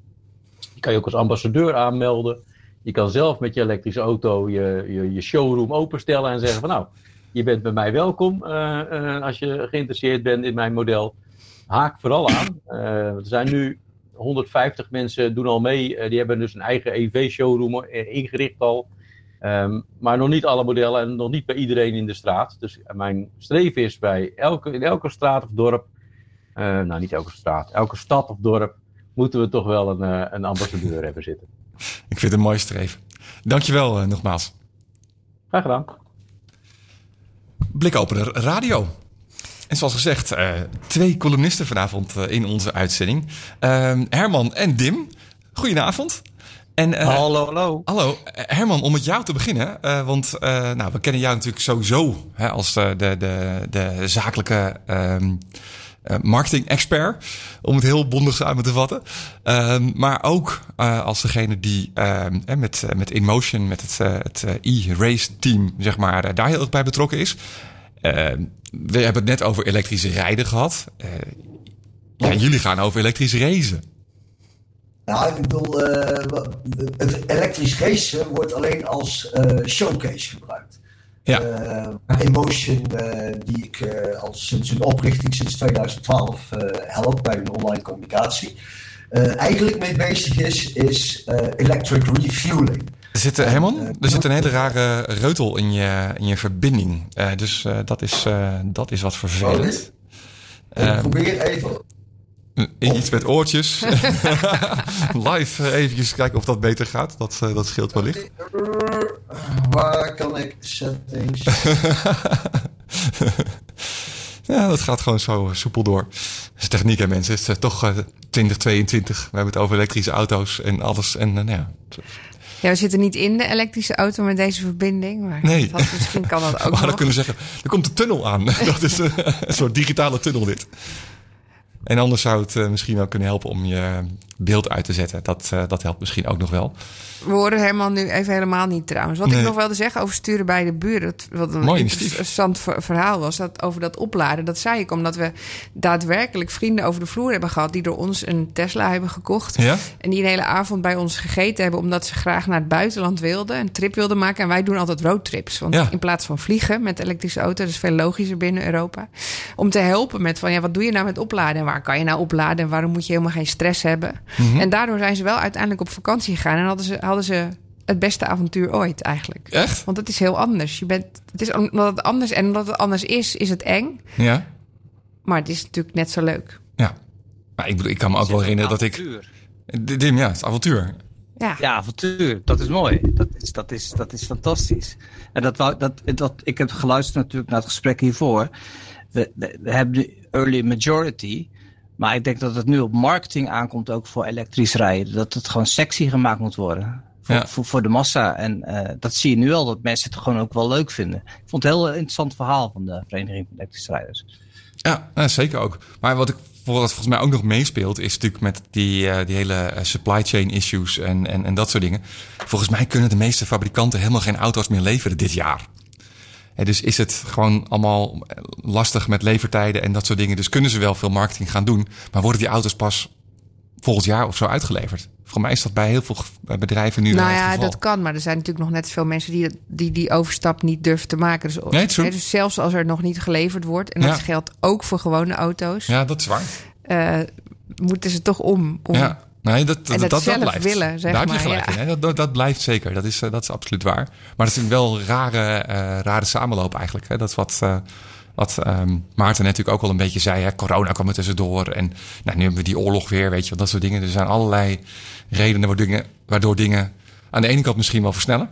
Je kan je ook als ambassadeur aanmelden. Je kan zelf met je elektrische auto je, je, je showroom openstellen en zeggen van nou, je bent bij mij welkom uh, uh, als je geïnteresseerd bent in mijn model. Haak vooral aan. Uh, er zijn nu honderdvijftig mensen doen al mee. Uh, die hebben dus een eigen E V-showroom ingericht al. Um, maar nog niet alle modellen en nog niet bij iedereen in de straat. Dus mijn streven is bij elke, in elke straat of dorp... Uh, nou, niet elke straat. Elke stad of dorp moeten we toch wel een, uh, een ambassadeur hebben zitten. Ik vind het een mooi streven. Dankjewel uh, nogmaals. Graag gedaan. Blikopener Radio. En zoals gezegd, uh, twee columnisten vanavond uh, in onze uitzending. Uh, Herman en Dim. Goedenavond. En, uh, hallo, hallo. Hallo, Herman, om met jou te beginnen. Uh, want uh, nou, we kennen jou natuurlijk sowieso hè, als uh, de, de, de zakelijke um, uh, marketing-expert. Om het heel bondig samen te vatten. Uh, maar ook uh, als degene die uh, met, met InMotion, met het, uh, het e-race-team, zeg maar, uh, daar heel erg bij betrokken is. Uh, we hebben het net over elektrische rijden gehad. Uh, ja, jullie gaan over elektrisch racen. Nou, ik bedoel, uh, het elektrisch racen wordt alleen als uh, showcase gebruikt. Ja. Uh, Emotion, uh, die ik uh, al sinds hun oprichting, sinds tweeduizend twaalf, uh, help bij hun online communicatie, uh, eigenlijk mee bezig is, is uh, electric refueling. Er zit, uh, Herman, uh, er zit een hele rare reutel in je, in je verbinding. Uh, dus uh, dat, is, uh, dat is wat vervelend. Uh, ik probeer even... Iets met oortjes. Live eventjes kijken of dat beter gaat. Dat, dat scheelt wellicht. Waar kan ik settings? Ja, dat gaat gewoon zo soepel door. Dat is techniek hè mensen. Het is toch twintig tweeëntwintig. We hebben het over elektrische auto's en alles. En, nou ja. Ja, we zitten niet in de elektrische auto met deze verbinding. Maar nee. Dat had, misschien kan dat ook nog. We hadden kunnen zeggen, er komt een tunnel aan. Dat is een soort digitale tunnel dit. En anders zou het uh, misschien wel kunnen helpen om je beeld uit te zetten. Dat, uh, dat helpt misschien ook nog wel. We horen helemaal nu even helemaal niet trouwens. Wat nee. ik nog wilde zeggen over sturen bij de buren. Dat, wat een Mooi interessant ver, verhaal was. Dat, over dat opladen. Dat zei ik omdat we daadwerkelijk vrienden over de vloer hebben gehad. Die door ons een Tesla hebben gekocht. Ja? En die een hele avond bij ons gegeten hebben. Omdat ze graag naar het buitenland wilden. Een trip wilden maken. En wij doen altijd roadtrips. Want ja. in plaats van vliegen met elektrische auto. Dat is veel logischer binnen Europa. Om te helpen met van ja, wat doe je nou met opladen? En waar kan je nou opladen? En waarom moet je helemaal geen stress hebben? Mm-hmm. En daardoor zijn ze wel uiteindelijk op vakantie gegaan. En hadden ze... hadden ze het beste avontuur ooit eigenlijk. Echt? Want het is heel anders. Je bent, het is omdat het anders en omdat het anders is, is het eng. Ja. Maar het is natuurlijk net zo leuk. Ja. Maar ik bedoel, ik kan me ook wel herinneren dat ik... Dim, ja, het avontuur. Ja. ja, avontuur. Dat is mooi. Dat is, dat is, dat is fantastisch. En dat, wou, dat, dat ik heb geluisterd natuurlijk naar het gesprek hiervoor. We, we, we hebben de early majority. Maar ik denk dat het nu op marketing aankomt ook voor elektrisch rijden. Dat het gewoon sexy gemaakt moet worden. Voor, ja. voor, voor de massa. En uh, dat zie je nu al, dat mensen het gewoon ook wel leuk vinden. Ik vond het een heel interessant verhaal van de Vereniging van Elektrische Rijders. Ja, nou, zeker ook. Maar wat ik wat volgens mij ook nog meespeelt, is natuurlijk met die, uh, die hele supply chain issues en, en, en dat soort dingen. Volgens mij kunnen de meeste fabrikanten helemaal geen auto's meer leveren dit jaar. En dus is het gewoon allemaal lastig met levertijden en dat soort dingen. Dus kunnen ze wel veel marketing gaan doen. Maar worden die auto's pas volgend jaar of zo uitgeleverd? Voor mij is dat bij heel veel bedrijven nu nou het ja, geval. Dat kan, maar er zijn natuurlijk nog net zoveel mensen... die die, die overstap niet durven te maken. Dus, nee, het hè, dus zelfs als er nog niet geleverd wordt... en ja. dat geldt ook voor gewone auto's... Ja, dat is waar. Uh, moeten ze toch om... om ja. Nee, dat, dat, dat, dat zelf blijft. Willen, zeg Daar maar. Heb je gelijk ja. in, hè? Dat, dat blijft zeker. Dat is, dat is absoluut waar. Maar het is wel een rare, uh, rare samenloop eigenlijk. Hè? Dat is wat, uh, wat um, Maarten natuurlijk ook wel een beetje zei. Hè? Corona kwam er tussendoor. En nou, nu hebben we die oorlog weer. Weet je, dat soort dingen. Er zijn allerlei redenen waardoor dingen, waardoor dingen aan de ene kant misschien wel versnellen.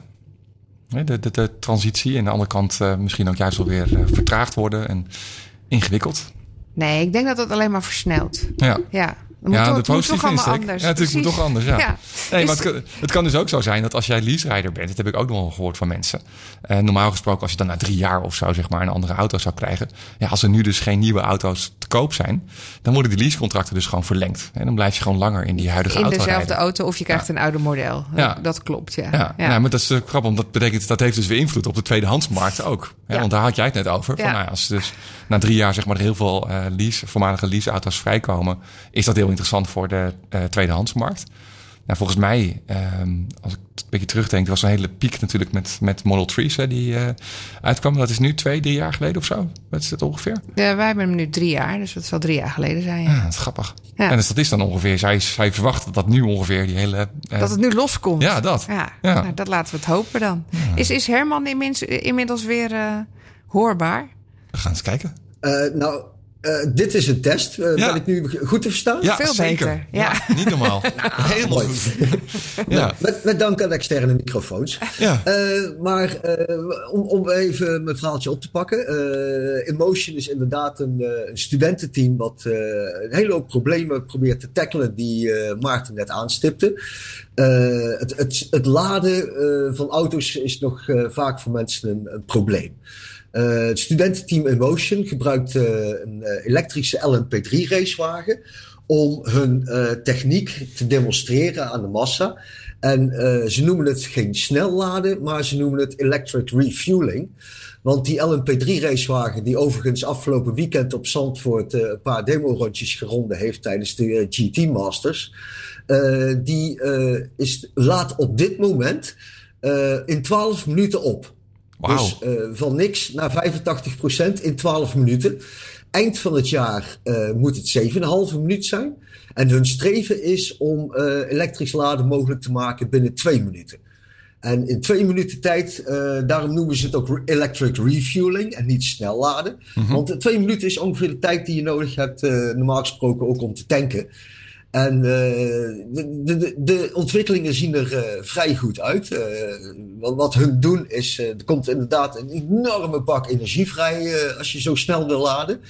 Hè? De, de, de transitie. En aan de andere kant uh, misschien ook juist wel weer uh, vertraagd worden. En ingewikkeld. Nee, ik denk dat dat alleen maar versnelt. Ja. ja. Moet ja, toch, de positieve insteek. Ja, natuurlijk Precies. moet toch anders. Ja. Ja. Nee, dus... maar het, het kan dus ook zo zijn dat als jij leaserider bent, dat heb ik ook nog wel gehoord van mensen. Uh, normaal gesproken, als je dan na drie jaar of zo zeg maar een andere auto zou krijgen, ja, als er nu dus geen nieuwe auto's te koop zijn, dan worden die leasecontracten dus gewoon verlengd. En dan blijf je gewoon langer in die huidige in auto rijden. In dezelfde auto of je krijgt ja. een ouder model. Ja. Dat klopt, ja. Ja. Ja. ja. Nou, maar dat is grappig, want dat betekent dat heeft dus weer invloed op de tweedehandsmarkt ook. Ja. Want daar had jij het net over. Ja. Van, nou, als dus na drie jaar zeg maar heel veel uh, lease, voormalige leaseauto's vrijkomen, is dat heel interessant voor de uh, tweedehandsmarkt. Nou, volgens mij, um, als ik een beetje terugdenk, was een hele piek natuurlijk met, met Model drie's hè, die uh, uitkwam. Dat is nu twee, drie jaar geleden of zo. Wat is dat ongeveer? Ja, wij hebben hem nu drie jaar, dus dat zal drie jaar geleden zijn. Ja, ja dat is grappig. Ja. En dus dat is dan ongeveer, zij, zij verwacht dat dat nu ongeveer die hele... Uh, dat het nu loskomt. Ja, dat. Ja, ja. Nou, dat laten we het hopen dan. Ja. Is, is Herman inmiddels, inmiddels weer uh, hoorbaar? We gaan eens kijken. Uh, nou... Uh, dit is een test. Uh, ja. Ben ik nu goed te verstaan? Ja, veel zeker. Beter. Ja. Ja, niet normaal. nou, Heel mooi. ja. nou, met, met dank aan externe microfoons. Ja. Uh, maar uh, om, om even mijn verhaaltje op te pakken. Uh, Emotion is inderdaad een, uh, een studententeam... wat uh, een hele hoop problemen probeert te tackelen... die uh, Maarten net aanstipte. Uh, het, het, het laden uh, van auto's is nog uh, vaak voor mensen een, een probleem. Uh, het studententeam Emotion gebruikt uh, een uh, elektrische L M P drie racewagen om hun uh, techniek te demonstreren aan de massa. En uh, ze noemen het geen snelladen, maar ze noemen het electric refueling. Want die L M P drie racewagen, die overigens afgelopen weekend op Zandvoort uh, een paar demo-rondjes geronden heeft tijdens de uh, G T Masters, uh, die uh, is laat op dit moment uh, in twaalf minuten op. Wow. Dus uh, van niks naar vijfentachtig procent in twaalf minuten. Eind van het jaar uh, moet het zeven komma vijf minuut zijn. En hun streven is om uh, elektrisch laden mogelijk te maken binnen twee minuten. En in twee minuten tijd, uh, daarom noemen ze het ook electric refueling en niet snel laden. Mm-hmm. Want twee minuten is ongeveer de tijd die je nodig hebt, uh, normaal gesproken ook om te tanken. En uh, de, de, de ontwikkelingen zien er uh, vrij goed uit. Uh, wat hun doen is, uh, er komt inderdaad een enorme bak energie vrij uh, als je zo snel wil laden.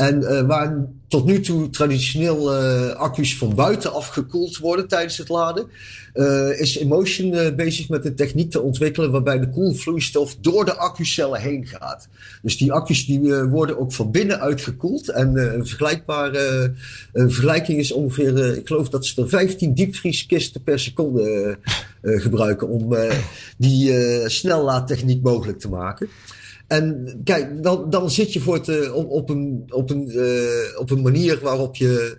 En uh, waar tot nu toe traditioneel uh, accu's van buiten afgekoeld worden tijdens het laden, uh, is Emotion uh, bezig met een techniek te ontwikkelen waarbij de koelvloeistof door de accucellen heen gaat. Dus die accu's die, uh, worden ook van binnen uitgekoeld. En uh, een vergelijkbare uh, een vergelijking is ongeveer, uh, ik geloof dat ze er vijftien diepvrieskisten per seconde uh, uh, gebruiken om uh, die uh, snellaadtechniek mogelijk te maken. En kijk, dan, dan zit je voor het, uh, op, een, op, een, uh, op een manier waarop je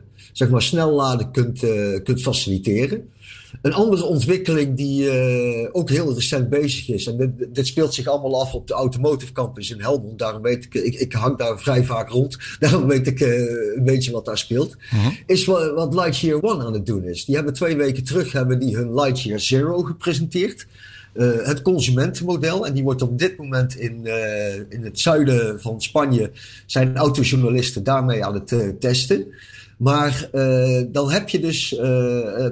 uh, zeg maar snel laden kunt, uh, kunt faciliteren. Een andere ontwikkeling die uh, ook heel recent bezig is. En dit, dit speelt zich allemaal af op de Automotive Campus in Helmond. Daarom weet ik, ik, ik hang daar vrij vaak rond. Daarom weet ik uh, een beetje wat daar speelt. Uh-huh. Is wat, wat Lightyear One aan het doen is. Die hebben twee weken terug hebben die hun Lightyear Zero gepresenteerd. Uh, het consumentenmodel. En die wordt op dit moment in, uh, in het zuiden van Spanje zijn autojournalisten daarmee aan het uh, testen. Maar uh, dan heb je dus uh,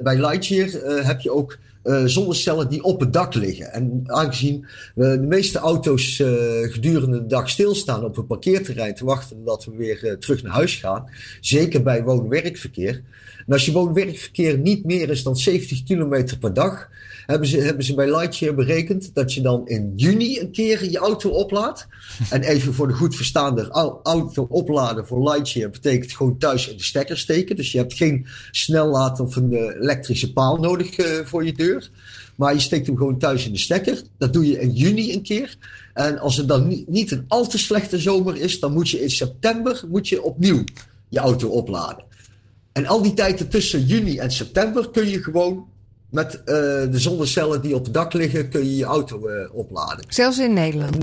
bij Lightyear uh, heb je ook uh, zonnecellen die op het dak liggen. En aangezien uh, de meeste auto's uh, gedurende de dag stilstaan op een parkeerterrein te wachten dat we weer uh, terug naar huis gaan. Zeker bij woon-werkverkeer. En als je woon-werkverkeer niet meer is dan zeventig kilometer per dag, Hebben ze, hebben ze bij Lightyear berekend dat je dan in juni een keer je auto oplaadt. En even voor de goed verstaander, auto opladen voor Lightyear betekent gewoon thuis in de stekker steken. Dus je hebt geen snellaad of een uh, elektrische paal nodig uh, voor je deur. Maar je steekt hem gewoon thuis in de stekker. Dat doe je in juni een keer. En als het dan ni- niet een al te slechte zomer is, dan moet je in september moet je opnieuw je auto opladen. En al die tijd tussen juni en september kun je gewoon met uh, de zonnecellen die op het dak liggen kun je je auto uh, opladen. Zelfs in Nederland?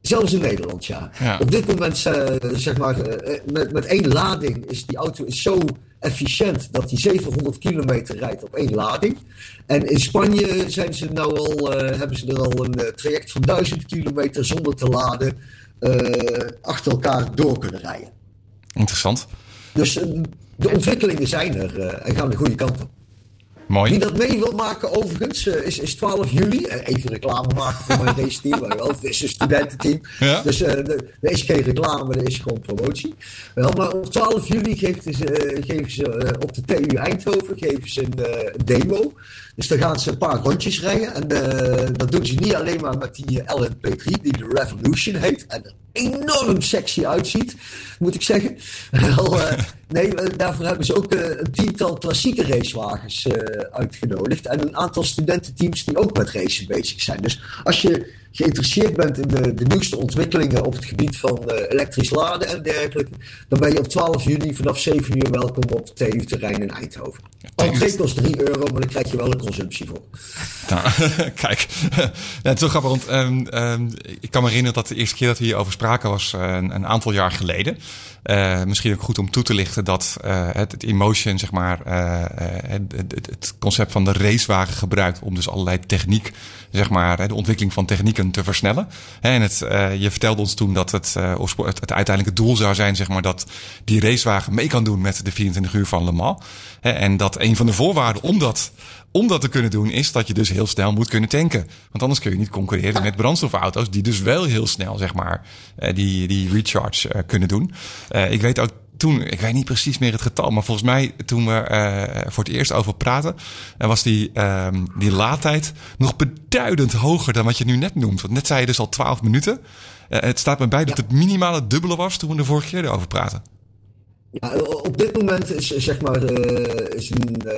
Zelfs in Nederland, ja. ja. Op dit moment, uh, zeg maar, uh, met, met één lading is die auto is zo efficiënt dat die zevenhonderd kilometer rijdt op één lading. En in Spanje zijn ze nou al, uh, hebben ze er al een uh, traject van duizend kilometer zonder te laden uh, achter elkaar door kunnen rijden. Interessant. Dus uh, de ontwikkelingen zijn er uh, en gaan de goede kant op. Mooi. Wie dat mee wil maken overigens, is, is twaalf juli. Even reclame maken voor mijn race-team. Het is een studententeam. Ja. Dus uh, er is geen reclame, er is gewoon promotie. Wel, maar op twaalf juli geven ze, geven ze uh, op de T U Eindhoven geven ze een uh, demo. Dus dan gaan ze een paar rondjes rijden. En uh, dat doen ze niet alleen maar met die uh, L M P drie, die de Revolution heet. En er enorm sexy uitziet, moet ik zeggen. Wel, uh, nee, daarvoor hebben ze ook uh, een tiental klassieke racewagens uh, uitgenodigd. En een aantal studententeams die ook met racen bezig zijn. Dus als je geïnteresseerd bent in de, de nieuwste ontwikkelingen op het gebied van uh, elektrisch laden en dergelijke, dan ben je op twaalf juli vanaf zeven uur welkom op het T U-terrein in Eindhoven. Entree ja, kost drie euro, maar dan krijg je wel een consumptie voor. Nou, kijk, ja, het is wel grappig, want um, um, ik kan me herinneren dat de eerste keer dat we hierover spraken was uh, een, een aantal jaar geleden. Uh, misschien ook goed om toe te lichten dat uh, het, het Emotion, zeg maar, uh, het, het, het concept van de racewagen gebruikt om dus allerlei techniek, zeg maar, de ontwikkeling van technieken te versnellen. En het, uh, je vertelde ons toen dat het, uh, het, het uiteindelijke doel zou zijn, zeg maar, dat die racewagen mee kan doen met de vierentwintig uur van Le Mans. En dat een van de voorwaarden om dat, om dat te kunnen doen is dat je dus heel snel moet kunnen tanken. Want anders kun je niet concurreren met brandstofauto's die dus wel heel snel, zeg maar, die, die recharge kunnen doen. Uh, ik weet ook toen, ik weet niet precies meer het getal, maar volgens mij toen we uh, voor het eerst over praten, uh, was die, uh, die laadtijd nog beduidend hoger dan wat je nu net noemt. Want net zei je dus al twaalf minuten. Uh, het staat me bij dat het minimale dubbele was toen we de vorige keer erover praten. Ja, op dit moment is, zeg maar, uh, is een, uh,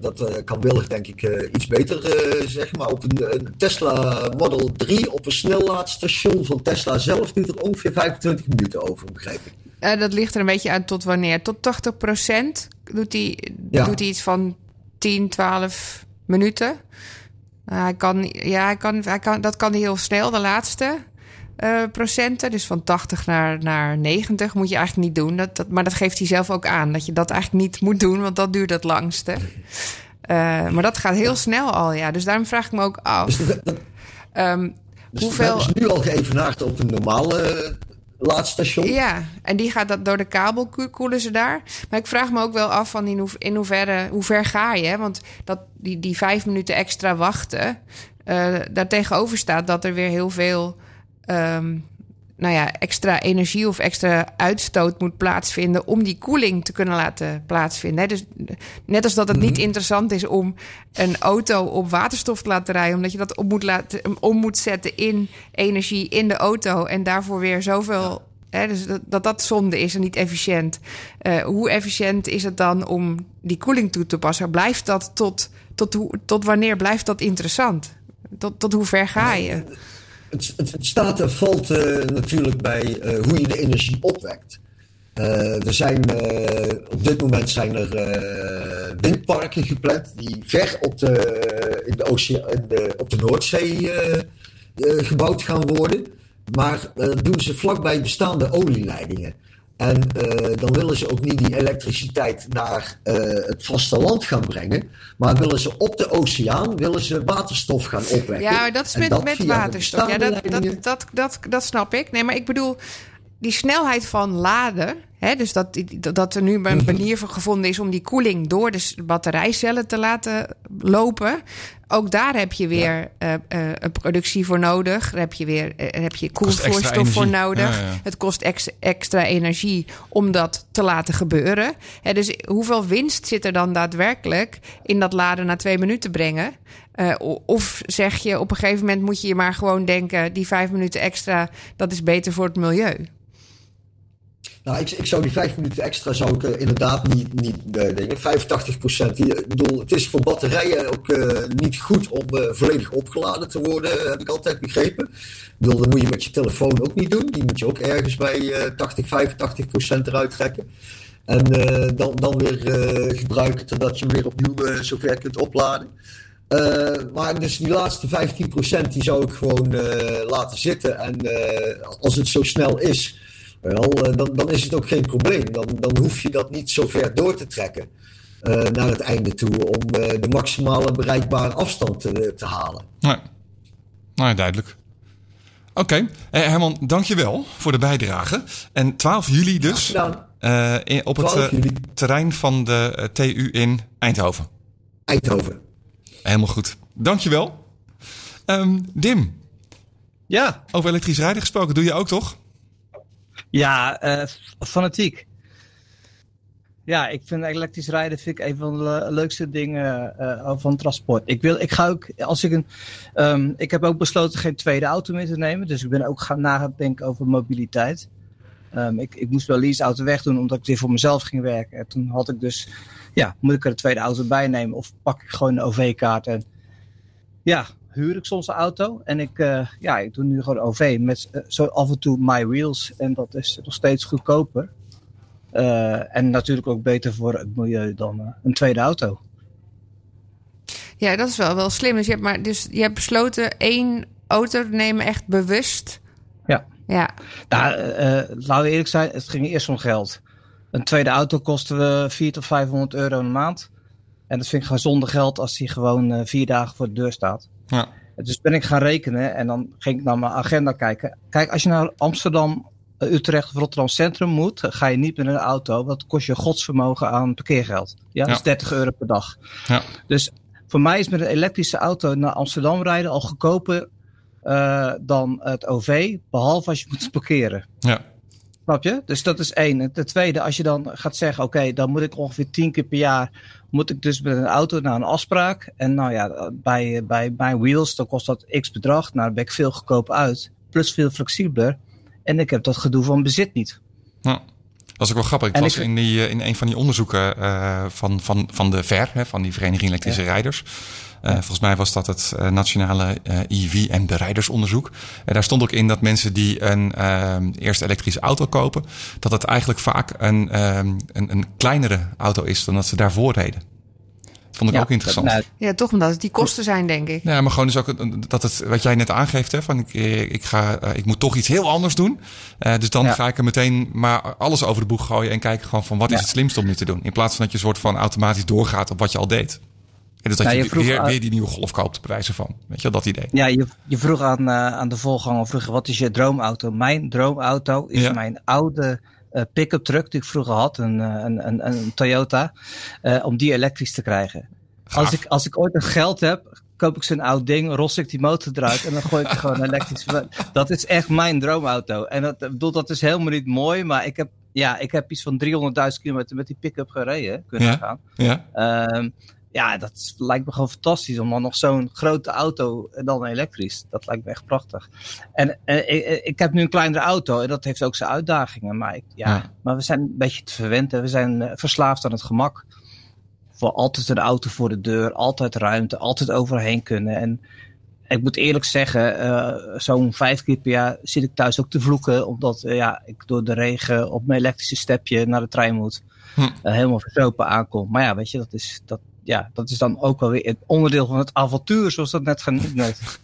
dat uh, kan Willig denk ik uh, iets beter uh, zeg maar, op een, een Tesla Model drie op een snellaadstation van Tesla zelf duurt er ongeveer vijfentwintig minuten over, begrijp ik. Uh, dat ligt er een beetje aan tot wanneer. Tot tachtig procent doet hij ja. iets van tien, twaalf minuten. Uh, hij kan, ja, hij kan, hij kan, dat kan heel snel, de laatste uh, procenten. Dus van tachtig naar, naar negentig moet je eigenlijk niet doen. Dat, dat, maar dat geeft hij zelf ook aan. Dat je dat eigenlijk niet moet doen, want dat duurt het langste. Uh, maar dat gaat heel snel al, ja. Dus daarom vraag ik me ook af. Um, dus hoeveel... dat is nu al geëvenaard op een normale laadstation. Ja, en die gaat dat door de kabel koelen ze daar. Maar ik vraag me ook wel af van in, hoe, in hoeverre, hoe ver ga je? Want dat, die, die vijf minuten extra wachten, uh, daartegenover staat dat er weer heel veel um, nou ja, extra energie of extra uitstoot moet plaatsvinden om die koeling te kunnen laten plaatsvinden. Hè? Dus net als dat het niet interessant is om een auto op waterstof te laten rijden, omdat je dat op moet laten, om moet zetten in energie in de auto en daarvoor weer zoveel. Hè? Dus dat, dat dat zonde is en niet efficiënt. Uh, hoe efficiënt is het dan om die koeling toe te passen? Blijft dat tot, tot, hoe, tot wanneer blijft dat interessant? Tot, tot hoe ver ga je? Het, het, het staat en valt uh, natuurlijk bij uh, hoe je de energie opwekt. Uh, er zijn, uh, op dit moment zijn er uh, windparken gepland die ver op de, in de, oceaan, in de, op de Noordzee uh, uh, gebouwd gaan worden. Maar uh, doen ze vlakbij bestaande olieleidingen. En uh, dan willen ze ook niet die elektriciteit naar uh, het vasteland gaan brengen. Maar willen ze op de oceaan willen ze waterstof gaan opwekken. Ja, dat is met, dat met waterstof. Ja, dat, dat, dat, dat, dat snap ik. Nee, maar ik bedoel, die snelheid van laden. Hè, dus dat, dat er nu een manier voor gevonden is om die koeling door de batterijcellen te laten lopen. Ook daar heb je weer ja. uh, uh, een productie voor nodig. Daar heb je weer uh, heb je koelvloeistof voor nodig. Ja, ja. Het kost ex, extra energie om dat te laten gebeuren. Hè, dus hoeveel winst zit er dan daadwerkelijk in dat laden na twee minuten brengen? Uh, of zeg je op een gegeven moment moet je je maar gewoon denken, die vijf minuten extra, dat is beter voor het milieu. Nou, ik, ik zou die vijf minuten extra zou ik uh, inderdaad niet, niet uh, denken. vijfentachtig procent. Ik bedoel, het is voor batterijen ook uh, niet goed om uh, volledig opgeladen te worden, heb ik altijd begrepen. Ik bedoel, dat moet je met je telefoon ook niet doen. Die moet je ook ergens bij uh, tachtig, vijfentachtig procent eruit trekken. En uh, dan, dan weer uh, gebruiken totdat je hem weer opnieuw uh, zover kunt opladen. Uh, maar dus die laatste vijftien procent die zou ik gewoon uh, laten zitten. En uh, als het zo snel is, Wel, dan, dan is het ook geen probleem. Dan, dan hoef je dat niet zo ver door te trekken uh, naar het einde toe om uh, de maximale bereikbare afstand te, te halen. Nee. Nou, ja, duidelijk. Oké, okay. eh, Herman, dankjewel voor de bijdrage. En twaalf juli dus ja, nou, uh, op het uh, terrein van de uh, T U in Eindhoven. Eindhoven. Helemaal goed. Dankjewel. Um, Dim. Ja. Over elektrisch rijden gesproken doe je ook toch? Ja, uh, fanatiek. Ja, ik vind elektrisch rijden vind ik een van de leukste dingen uh, van transport. Ik wil, ik ga ook, als ik een, um, ik heb ook besloten geen tweede auto meer te nemen, dus ik ben ook gaan nadenken over mobiliteit. Um, ik, ik moest wel leaseauto wegdoen omdat ik weer voor mezelf ging werken. En toen had ik dus, ja, moet ik er een tweede auto bij nemen of pak ik gewoon een O V-kaart en ja. Huur ik soms een auto en ik, uh, ja, ik doe nu gewoon O V met uh, zo af en toe My Wheels en dat is nog steeds goedkoper. Uh, en natuurlijk ook beter voor het milieu dan uh, een tweede auto. Ja, dat is wel, wel slim. Dus je, hebt maar, dus je hebt besloten één auto te nemen echt bewust? Ja. Ja. Nou, uh, laten we eerlijk zijn, het ging eerst om geld. Een tweede auto kostte we vierhonderd tot vijfhonderd euro een maand. En dat vind ik gewoon zonde geld als die gewoon uh, vier dagen voor de deur staat. Ja. Dus ben ik gaan rekenen en dan ging ik naar mijn agenda kijken. Kijk, als je naar Amsterdam, Utrecht of Rotterdam Centrum moet, ga je niet met een auto. Want kost je godsvermogen aan parkeergeld. Ja, dat ja. is dertig euro per dag. Ja. Dus voor mij is met een elektrische auto naar Amsterdam rijden al goedkoper uh, dan het O V. Behalve als je moet parkeren. Ja. Snap je? Dus dat is één. Ten tweede, als je dan gaat zeggen, oké, okay, dan moet ik ongeveer tien keer per jaar, moet ik dus met een auto naar een afspraak. En nou ja, bij, bij My Wheels, dan kost dat x bedrag. Nou, dan ben ik veel goedkoop uit. Plus veel flexibeler. En ik heb dat gedoe van bezit niet. Nou, dat is ook wel grappig. Ik en was ik, in, die, in een van die onderzoeken uh, van, van, van de V E R, hè, van die Vereniging Elektrische ja. Rijders. Uh, ja. Volgens mij was dat het uh, nationale uh, E V en de rijdersonderzoek. En daar stond ook in dat mensen die een uh, eerst elektrische auto kopen, dat het eigenlijk vaak een, uh, een, een kleinere auto is dan dat ze daarvoor reden. Dat vond ik ja, ook interessant. Nou, ja, toch omdat het die kosten zijn, denk ik. Ja, maar gewoon dus ook dat het wat jij net aangeeft, hè, van ik, ik, ga, uh, ik moet toch iets heel anders doen. Uh, dus dan ja. ga ik er meteen maar alles over de boeg gooien en kijken gewoon van wat ja. is het slimste om nu te doen. In plaats van dat je soort van automatisch doorgaat op wat je al deed. En dus dat ja, je, je vroeg, weer, weer die nieuwe golf koopt, bewijzen van. Weet je wel, dat idee. Ja, je, je vroeg aan, uh, aan de voorganger, vroeg, wat is je droomauto? Mijn droomauto is ja. mijn oude uh, pick-up truck die ik vroeger had, een, een, een, een Toyota, uh, om die elektrisch te krijgen. Als ik, als ik ooit nog geld heb, koop ik zo'n oud ding, ros ik die motor eruit en dan gooi ik er gewoon een elektrisch. Dat is echt mijn droomauto. En dat, bedoel, dat is helemaal niet mooi, maar ik heb, ja, ik heb iets van driehonderdduizend kilometer met die pick-up gereden kunnen ja. gaan. Ja. Um, ja, dat lijkt me gewoon fantastisch om dan nog zo'n grote auto en dan elektrisch. Dat lijkt me echt prachtig. En eh, ik, ik heb nu een kleinere auto en dat heeft ook zijn uitdagingen. Maar, ik, ja, ja. maar we zijn een beetje te verwend en we zijn uh, verslaafd aan het gemak. Voor altijd een auto voor de deur, altijd ruimte, altijd overheen kunnen. En ik moet eerlijk zeggen, uh, zo'n vijf keer per jaar zit ik thuis ook te vloeken. Omdat uh, ja, ik door de regen op mijn elektrische stepje naar de trein moet. Hm. Uh, helemaal verzopen aankom. Maar ja, weet je, dat is... dat. Ja, dat is dan ook wel weer het onderdeel van het avontuur, zoals dat net genoemd,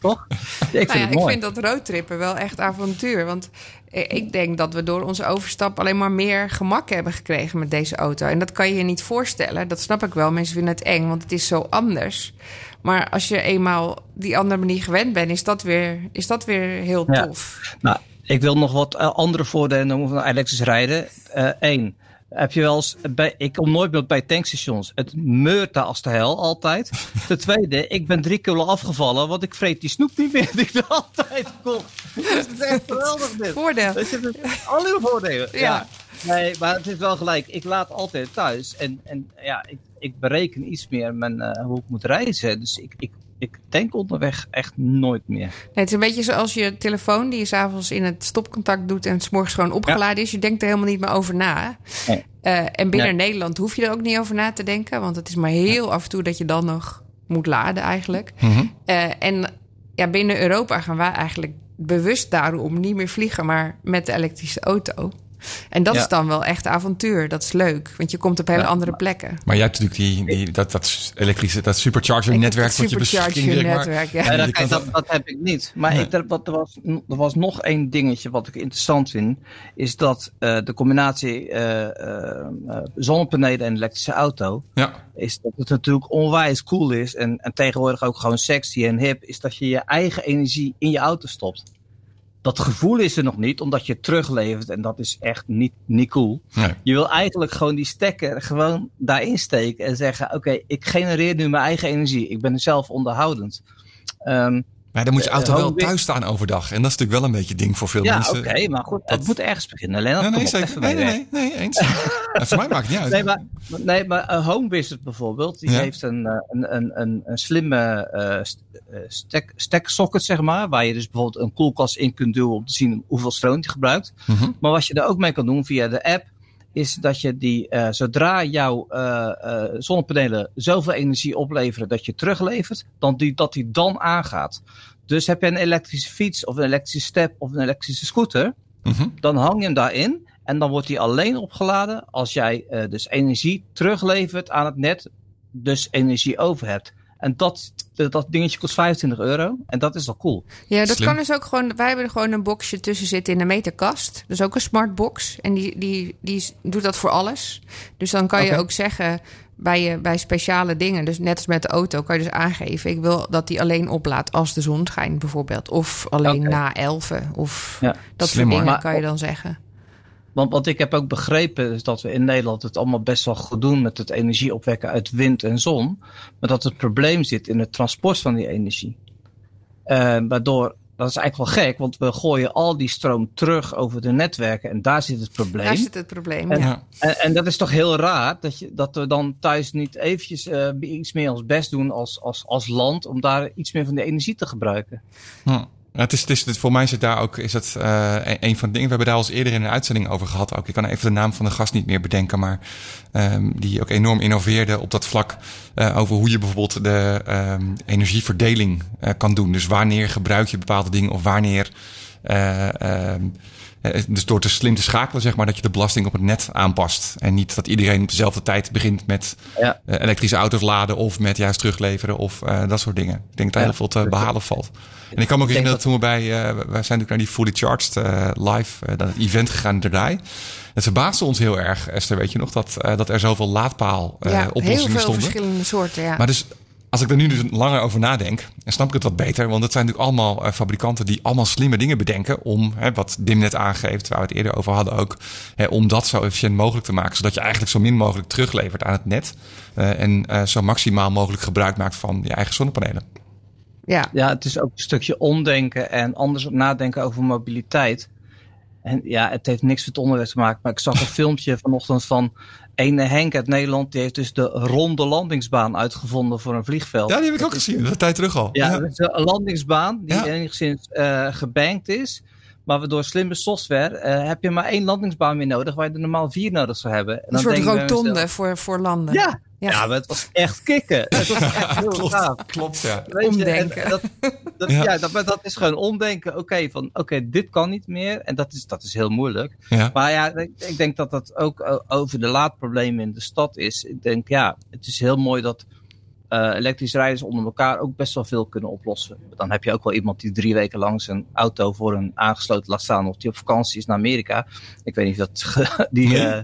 toch? Ik vind nou ja, het mooi. Ik vind dat roadtrippen wel echt avontuur. Want ik denk dat we door onze overstap alleen maar meer gemak hebben gekregen met deze auto. En dat kan je je niet voorstellen. Dat snap ik wel. Mensen vinden het eng, want het is zo anders. Maar als je eenmaal die andere manier gewend bent, is dat weer, is dat weer heel tof. Ja. Nou, ik wil nog wat andere voordelen noemen van elektrisch rijden. Eén. Uh, Heb je wel eens bij, ik kom nooit meer bij tankstations. Het meurt daar als de hel altijd. Ten tweede, ik ben drie kilo afgevallen, want ik vreet die snoep niet meer die ik er altijd kocht. Dus het is echt geweldig dit. Voordeel. Dus het is alleen voordelen. Ja. ja. Nee, maar het is wel gelijk. Ik laat altijd thuis en, en ja, ik, ik bereken iets meer mijn, uh, hoe ik moet reizen. Dus ik, ik Ik denk onderweg echt nooit meer. Nee, het is een beetje zoals je telefoon die je 's avonds in het stopcontact doet en 's morgens gewoon opgeladen ja. is. Je denkt er helemaal niet meer over na. Nee. Uh, en binnen nee. Nederland hoef je er ook niet over na te denken. Want het is maar heel ja. af en toe dat je dan nog moet laden eigenlijk. Mm-hmm. Uh, en ja, binnen Europa gaan wij eigenlijk bewust daarom niet meer vliegen, maar met de elektrische auto. En dat ja. is dan wel echt avontuur. Dat is leuk, want je komt op hele ja. andere plekken. Maar jij hebt natuurlijk die, die, dat, dat elektrische, dat supercharger-netwerk. Dat supercharger-netwerk, ja. ja dat, dat, dat heb ik niet. Maar ja. ik, er, wat, er, was, er was nog één dingetje wat ik interessant vind. Is dat uh, de combinatie uh, uh, zonnepanelen en elektrische auto... Ja. is dat het natuurlijk onwijs cool is. En, en tegenwoordig ook gewoon sexy en hip. Is dat je je eigen energie in je auto stopt. Dat gevoel is er nog niet, omdat je het teruglevert. En dat is echt niet, niet cool. Nee. Je wil eigenlijk gewoon die stekker gewoon daarin steken. En zeggen, oké, okay, ik genereer nu mijn eigen energie. Ik ben zelf onderhoudend. Um, maar dan moet je auto uh, wel HomeWizard. thuis staan overdag. En dat is natuurlijk wel een beetje een ding voor veel ja, mensen. Ja, oké, okay, maar goed. Dat... Het moet ergens beginnen. Lennart, nee, nee, op, zeker. nee, nee, nee, nee, eens. Voor mij maakt het niet uit. Nee, maar, nee, maar HomeWizard bijvoorbeeld. Die ja. heeft een, een, een, een, een slimme... Uh, Stek, steksocket, zeg maar. Waar je dus bijvoorbeeld een koelkast in kunt duwen om te zien hoeveel stroom die gebruikt. Mm-hmm. Maar wat je daar ook mee kan doen via de app, is dat je die, uh, zodra jouw uh, uh, zonnepanelen zoveel energie opleveren dat je teruglevert, dan die, dat die dan aangaat. Dus heb je een elektrische fiets of een elektrische step of een elektrische scooter, mm-hmm. dan hang je hem daarin en dan wordt die alleen opgeladen als jij uh, dus energie teruglevert aan het net, dus energie over hebt. En dat, dat dingetje kost vijfentwintig euro. En dat is wel cool. Ja, dat Slim. kan dus ook gewoon... Wij hebben er gewoon een boxje tussen zitten in de meterkast. Dus ook een smartbox. En die, die, die doet dat voor alles. Dus dan kan okay. je ook zeggen... Bij, je, bij speciale dingen, dus net als met de auto... kan je dus aangeven, ik wil dat die alleen oplaadt... als de zon schijnt bijvoorbeeld. Of alleen okay. na elven. Of ja. dat Slim, soort dingen maar, kan je dan zeggen. Want wat ik heb ook begrepen is dat we in Nederland het allemaal best wel goed doen met het energie opwekken uit wind en zon. Maar dat het probleem zit in het transport van die energie. Uh, waardoor, dat is eigenlijk wel gek, want we gooien al die stroom terug over de netwerken. En daar zit het probleem. Daar zit het probleem, en, ja. En, en dat is toch heel raar dat, je, dat we dan thuis niet eventjes uh, iets meer ons best doen als, als, als land. Om daar iets meer van de energie te gebruiken. Hm. Het is, het is, voor mij zit daar ook, is dat uh, een van de dingen. We hebben daar al eens eerder in een uitzending over gehad ook. Ik kan even de naam van de gast niet meer bedenken, maar um, die ook enorm innoveerde op dat vlak uh, over hoe je bijvoorbeeld de um, energieverdeling uh, kan doen. Dus wanneer gebruik je bepaalde dingen of wanneer... Uh, um, Dus door te slim te schakelen, zeg maar, dat je de belasting op het net aanpast. En niet dat iedereen op dezelfde tijd begint met ja. uh, elektrische auto's laden of met juist terugleveren of uh, dat soort dingen. Ik denk dat daar ja. heel veel te behalen valt. En ik kan me ook herinneren dat toen we bij, uh, wij zijn natuurlijk naar die Fully Charged uh, live, uh, dat het event gegaan in Derdai. Het verbaasde ons heel erg, Esther, weet je nog, dat, uh, dat er zoveel laadpaal uh, ja, oplossingen stonden. Heel veel verschillende soorten, ja. Maar dus... Als ik er nu dus langer over nadenk, dan snap ik het wat beter. Want het zijn natuurlijk allemaal fabrikanten die allemaal slimme dingen bedenken. Om, hè, wat Dim net aangeeft, waar we het eerder over hadden ook. Hè, om dat zo efficiënt mogelijk te maken. Zodat je eigenlijk zo min mogelijk teruglevert aan het net. Uh, en uh, zo maximaal mogelijk gebruik maakt van je eigen zonnepanelen. Ja. ja, het is ook een stukje omdenken en anders nadenken over mobiliteit. En ja, het heeft niks met het onderwerp te maken. Maar ik zag een filmpje vanochtend van ene Henk uit Nederland. Die heeft dus de ronde landingsbaan uitgevonden voor een vliegveld. Ja, die heb ik dat ook is, gezien. Een tijd terug al. Ja, ja. Dus een landingsbaan die ja. enigszins uh, gebankt is. Maar door slimme software uh, heb je maar één landingsbaan meer nodig. Waar je er normaal vier nodig zou hebben. En een dan soort denk rotonde mezelf, voor, voor landen. Ja. Ja. ja, maar het was echt kicken. Het was echt heel klopt, gaaf. Klopt, ja. Weet omdenken. Je, dat, dat, ja. Ja, dat, dat is gewoon omdenken. Oké, okay, van oké, okay, dit kan niet meer. En dat is, dat is heel moeilijk. Ja. Maar ja, ik, ik denk dat dat ook over de laadproblemen in de stad is. Ik denk, ja, het is heel mooi dat uh, elektrische rijders onder elkaar ook best wel veel kunnen oplossen. Dan heb je ook wel iemand die drie weken lang zijn auto voor een aangesloten laat staan. Of die op vakantie is naar Amerika. Ik weet niet of dat die... Nee. Uh,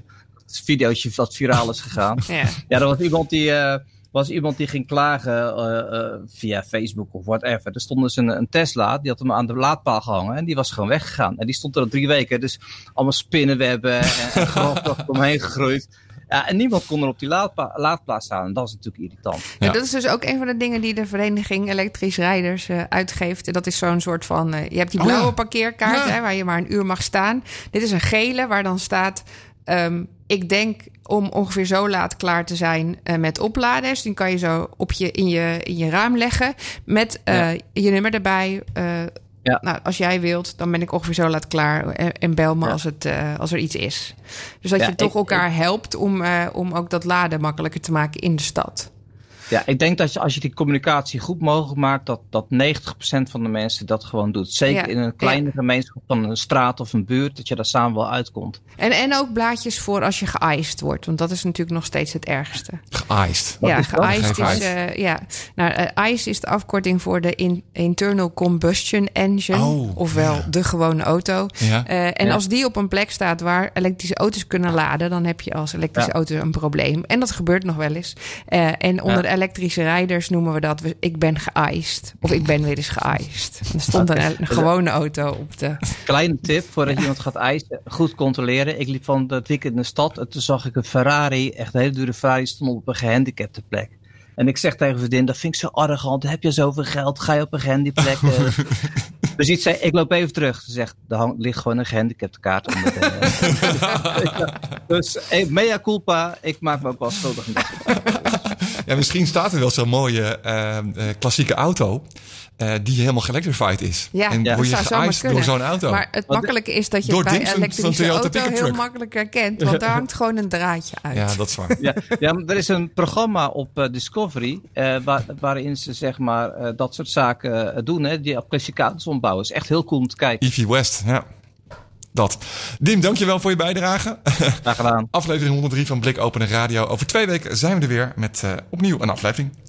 Het videootje dat viraal is gegaan. Ja, ja er was iemand die, uh, was iemand die ging klagen uh, uh, via Facebook of whatever. Er stond dus een, een Tesla, die had hem aan de laadpaal gehangen en die was gewoon weggegaan. En die stond er al drie weken, dus allemaal spinnenwebben en, en grafdacht omheen gegroeid. Ja, en niemand kon er op die laadpa- laadplaats staan. En dat is natuurlijk irritant. Ja. Ja, dat is dus ook een van de dingen die de Vereniging Elektrische Rijders uh, uitgeeft. En dat is zo'n soort van... Uh, je hebt die blauwe oh, ja. parkeerkaart ja. hè, waar je maar een uur mag staan. Dit is een gele waar dan staat... Um, ik denk om ongeveer zo laat klaar te zijn uh, met opladen. Dus die kan je zo op je, in, je, in je raam leggen met uh, ja. je nummer erbij. Uh, ja. Nou, als jij wilt, dan ben ik ongeveer zo laat klaar. En, en bel me ja. als, het, uh, als er iets is. Dus dat ja, je toch ik, elkaar ik, helpt om, uh, om ook dat laden makkelijker te maken in de stad. Ja, ik denk dat je, als je die communicatie goed mogelijk maakt... dat, dat negentig procent van de mensen dat gewoon doet. Zeker ja, in een kleine ja. gemeenschap van een straat of een buurt... dat je daar samen wel uitkomt. En, en ook blaadjes voor als je geëist wordt. Want dat is natuurlijk nog steeds het ergste. Geëist? Ja, geëist is... Uh, ja. Nou, uh, ICE is de afkorting voor de in, internal combustion engine. Oh, ofwel ja. de gewone auto. Ja. Uh, en ja. als die op een plek staat waar elektrische auto's kunnen laden... dan heb je als elektrische ja. auto een probleem. En dat gebeurt nog wel eens. Uh, en onder ja. de elektrische rijders noemen we dat. Ik ben geëist. Of ik ben weer eens geëist. Er stond een, een gewone auto op de... Kleine tip voordat ja. iemand gaat eisen. Goed controleren. Ik liep van dat weekend in de stad. En toen zag ik een Ferrari. Echt een hele dure Ferrari. Stond op een gehandicapte plek. En ik zeg tegen vriendin. Dat vind ik zo arrogant. Heb je zoveel geld? Ga je op een gehandicapte plek? Oh. Dus iets zei, ik loop even terug. Ze zegt, er hang, ligt gewoon een gehandicapte kaart onder de... Dus hey, mea culpa. Ik maak me ook wel schuldig. Ja, misschien staat er wel zo'n mooie uh, klassieke auto uh, die helemaal geelectrified is. Ja, en ja. word je geëist door zo'n auto. Maar het makkelijke is dat je het bij een elektrische auto heel makkelijk herkent. Want daar hangt gewoon een draadje uit. Ja, dat is waar. Ja, ja, maar er is een programma op uh, Discovery uh, waar, waarin ze zeg maar uh, dat soort zaken uh, doen. Hè, die op klassieke auto's ombouwen. Is echt heel cool om te kijken. Evi West, ja. Dat. Dim, dankjewel voor je bijdrage. Graag gedaan. Aflevering honderddrie van Blik Openen Radio. Over twee weken zijn we er weer met uh, opnieuw een aflevering.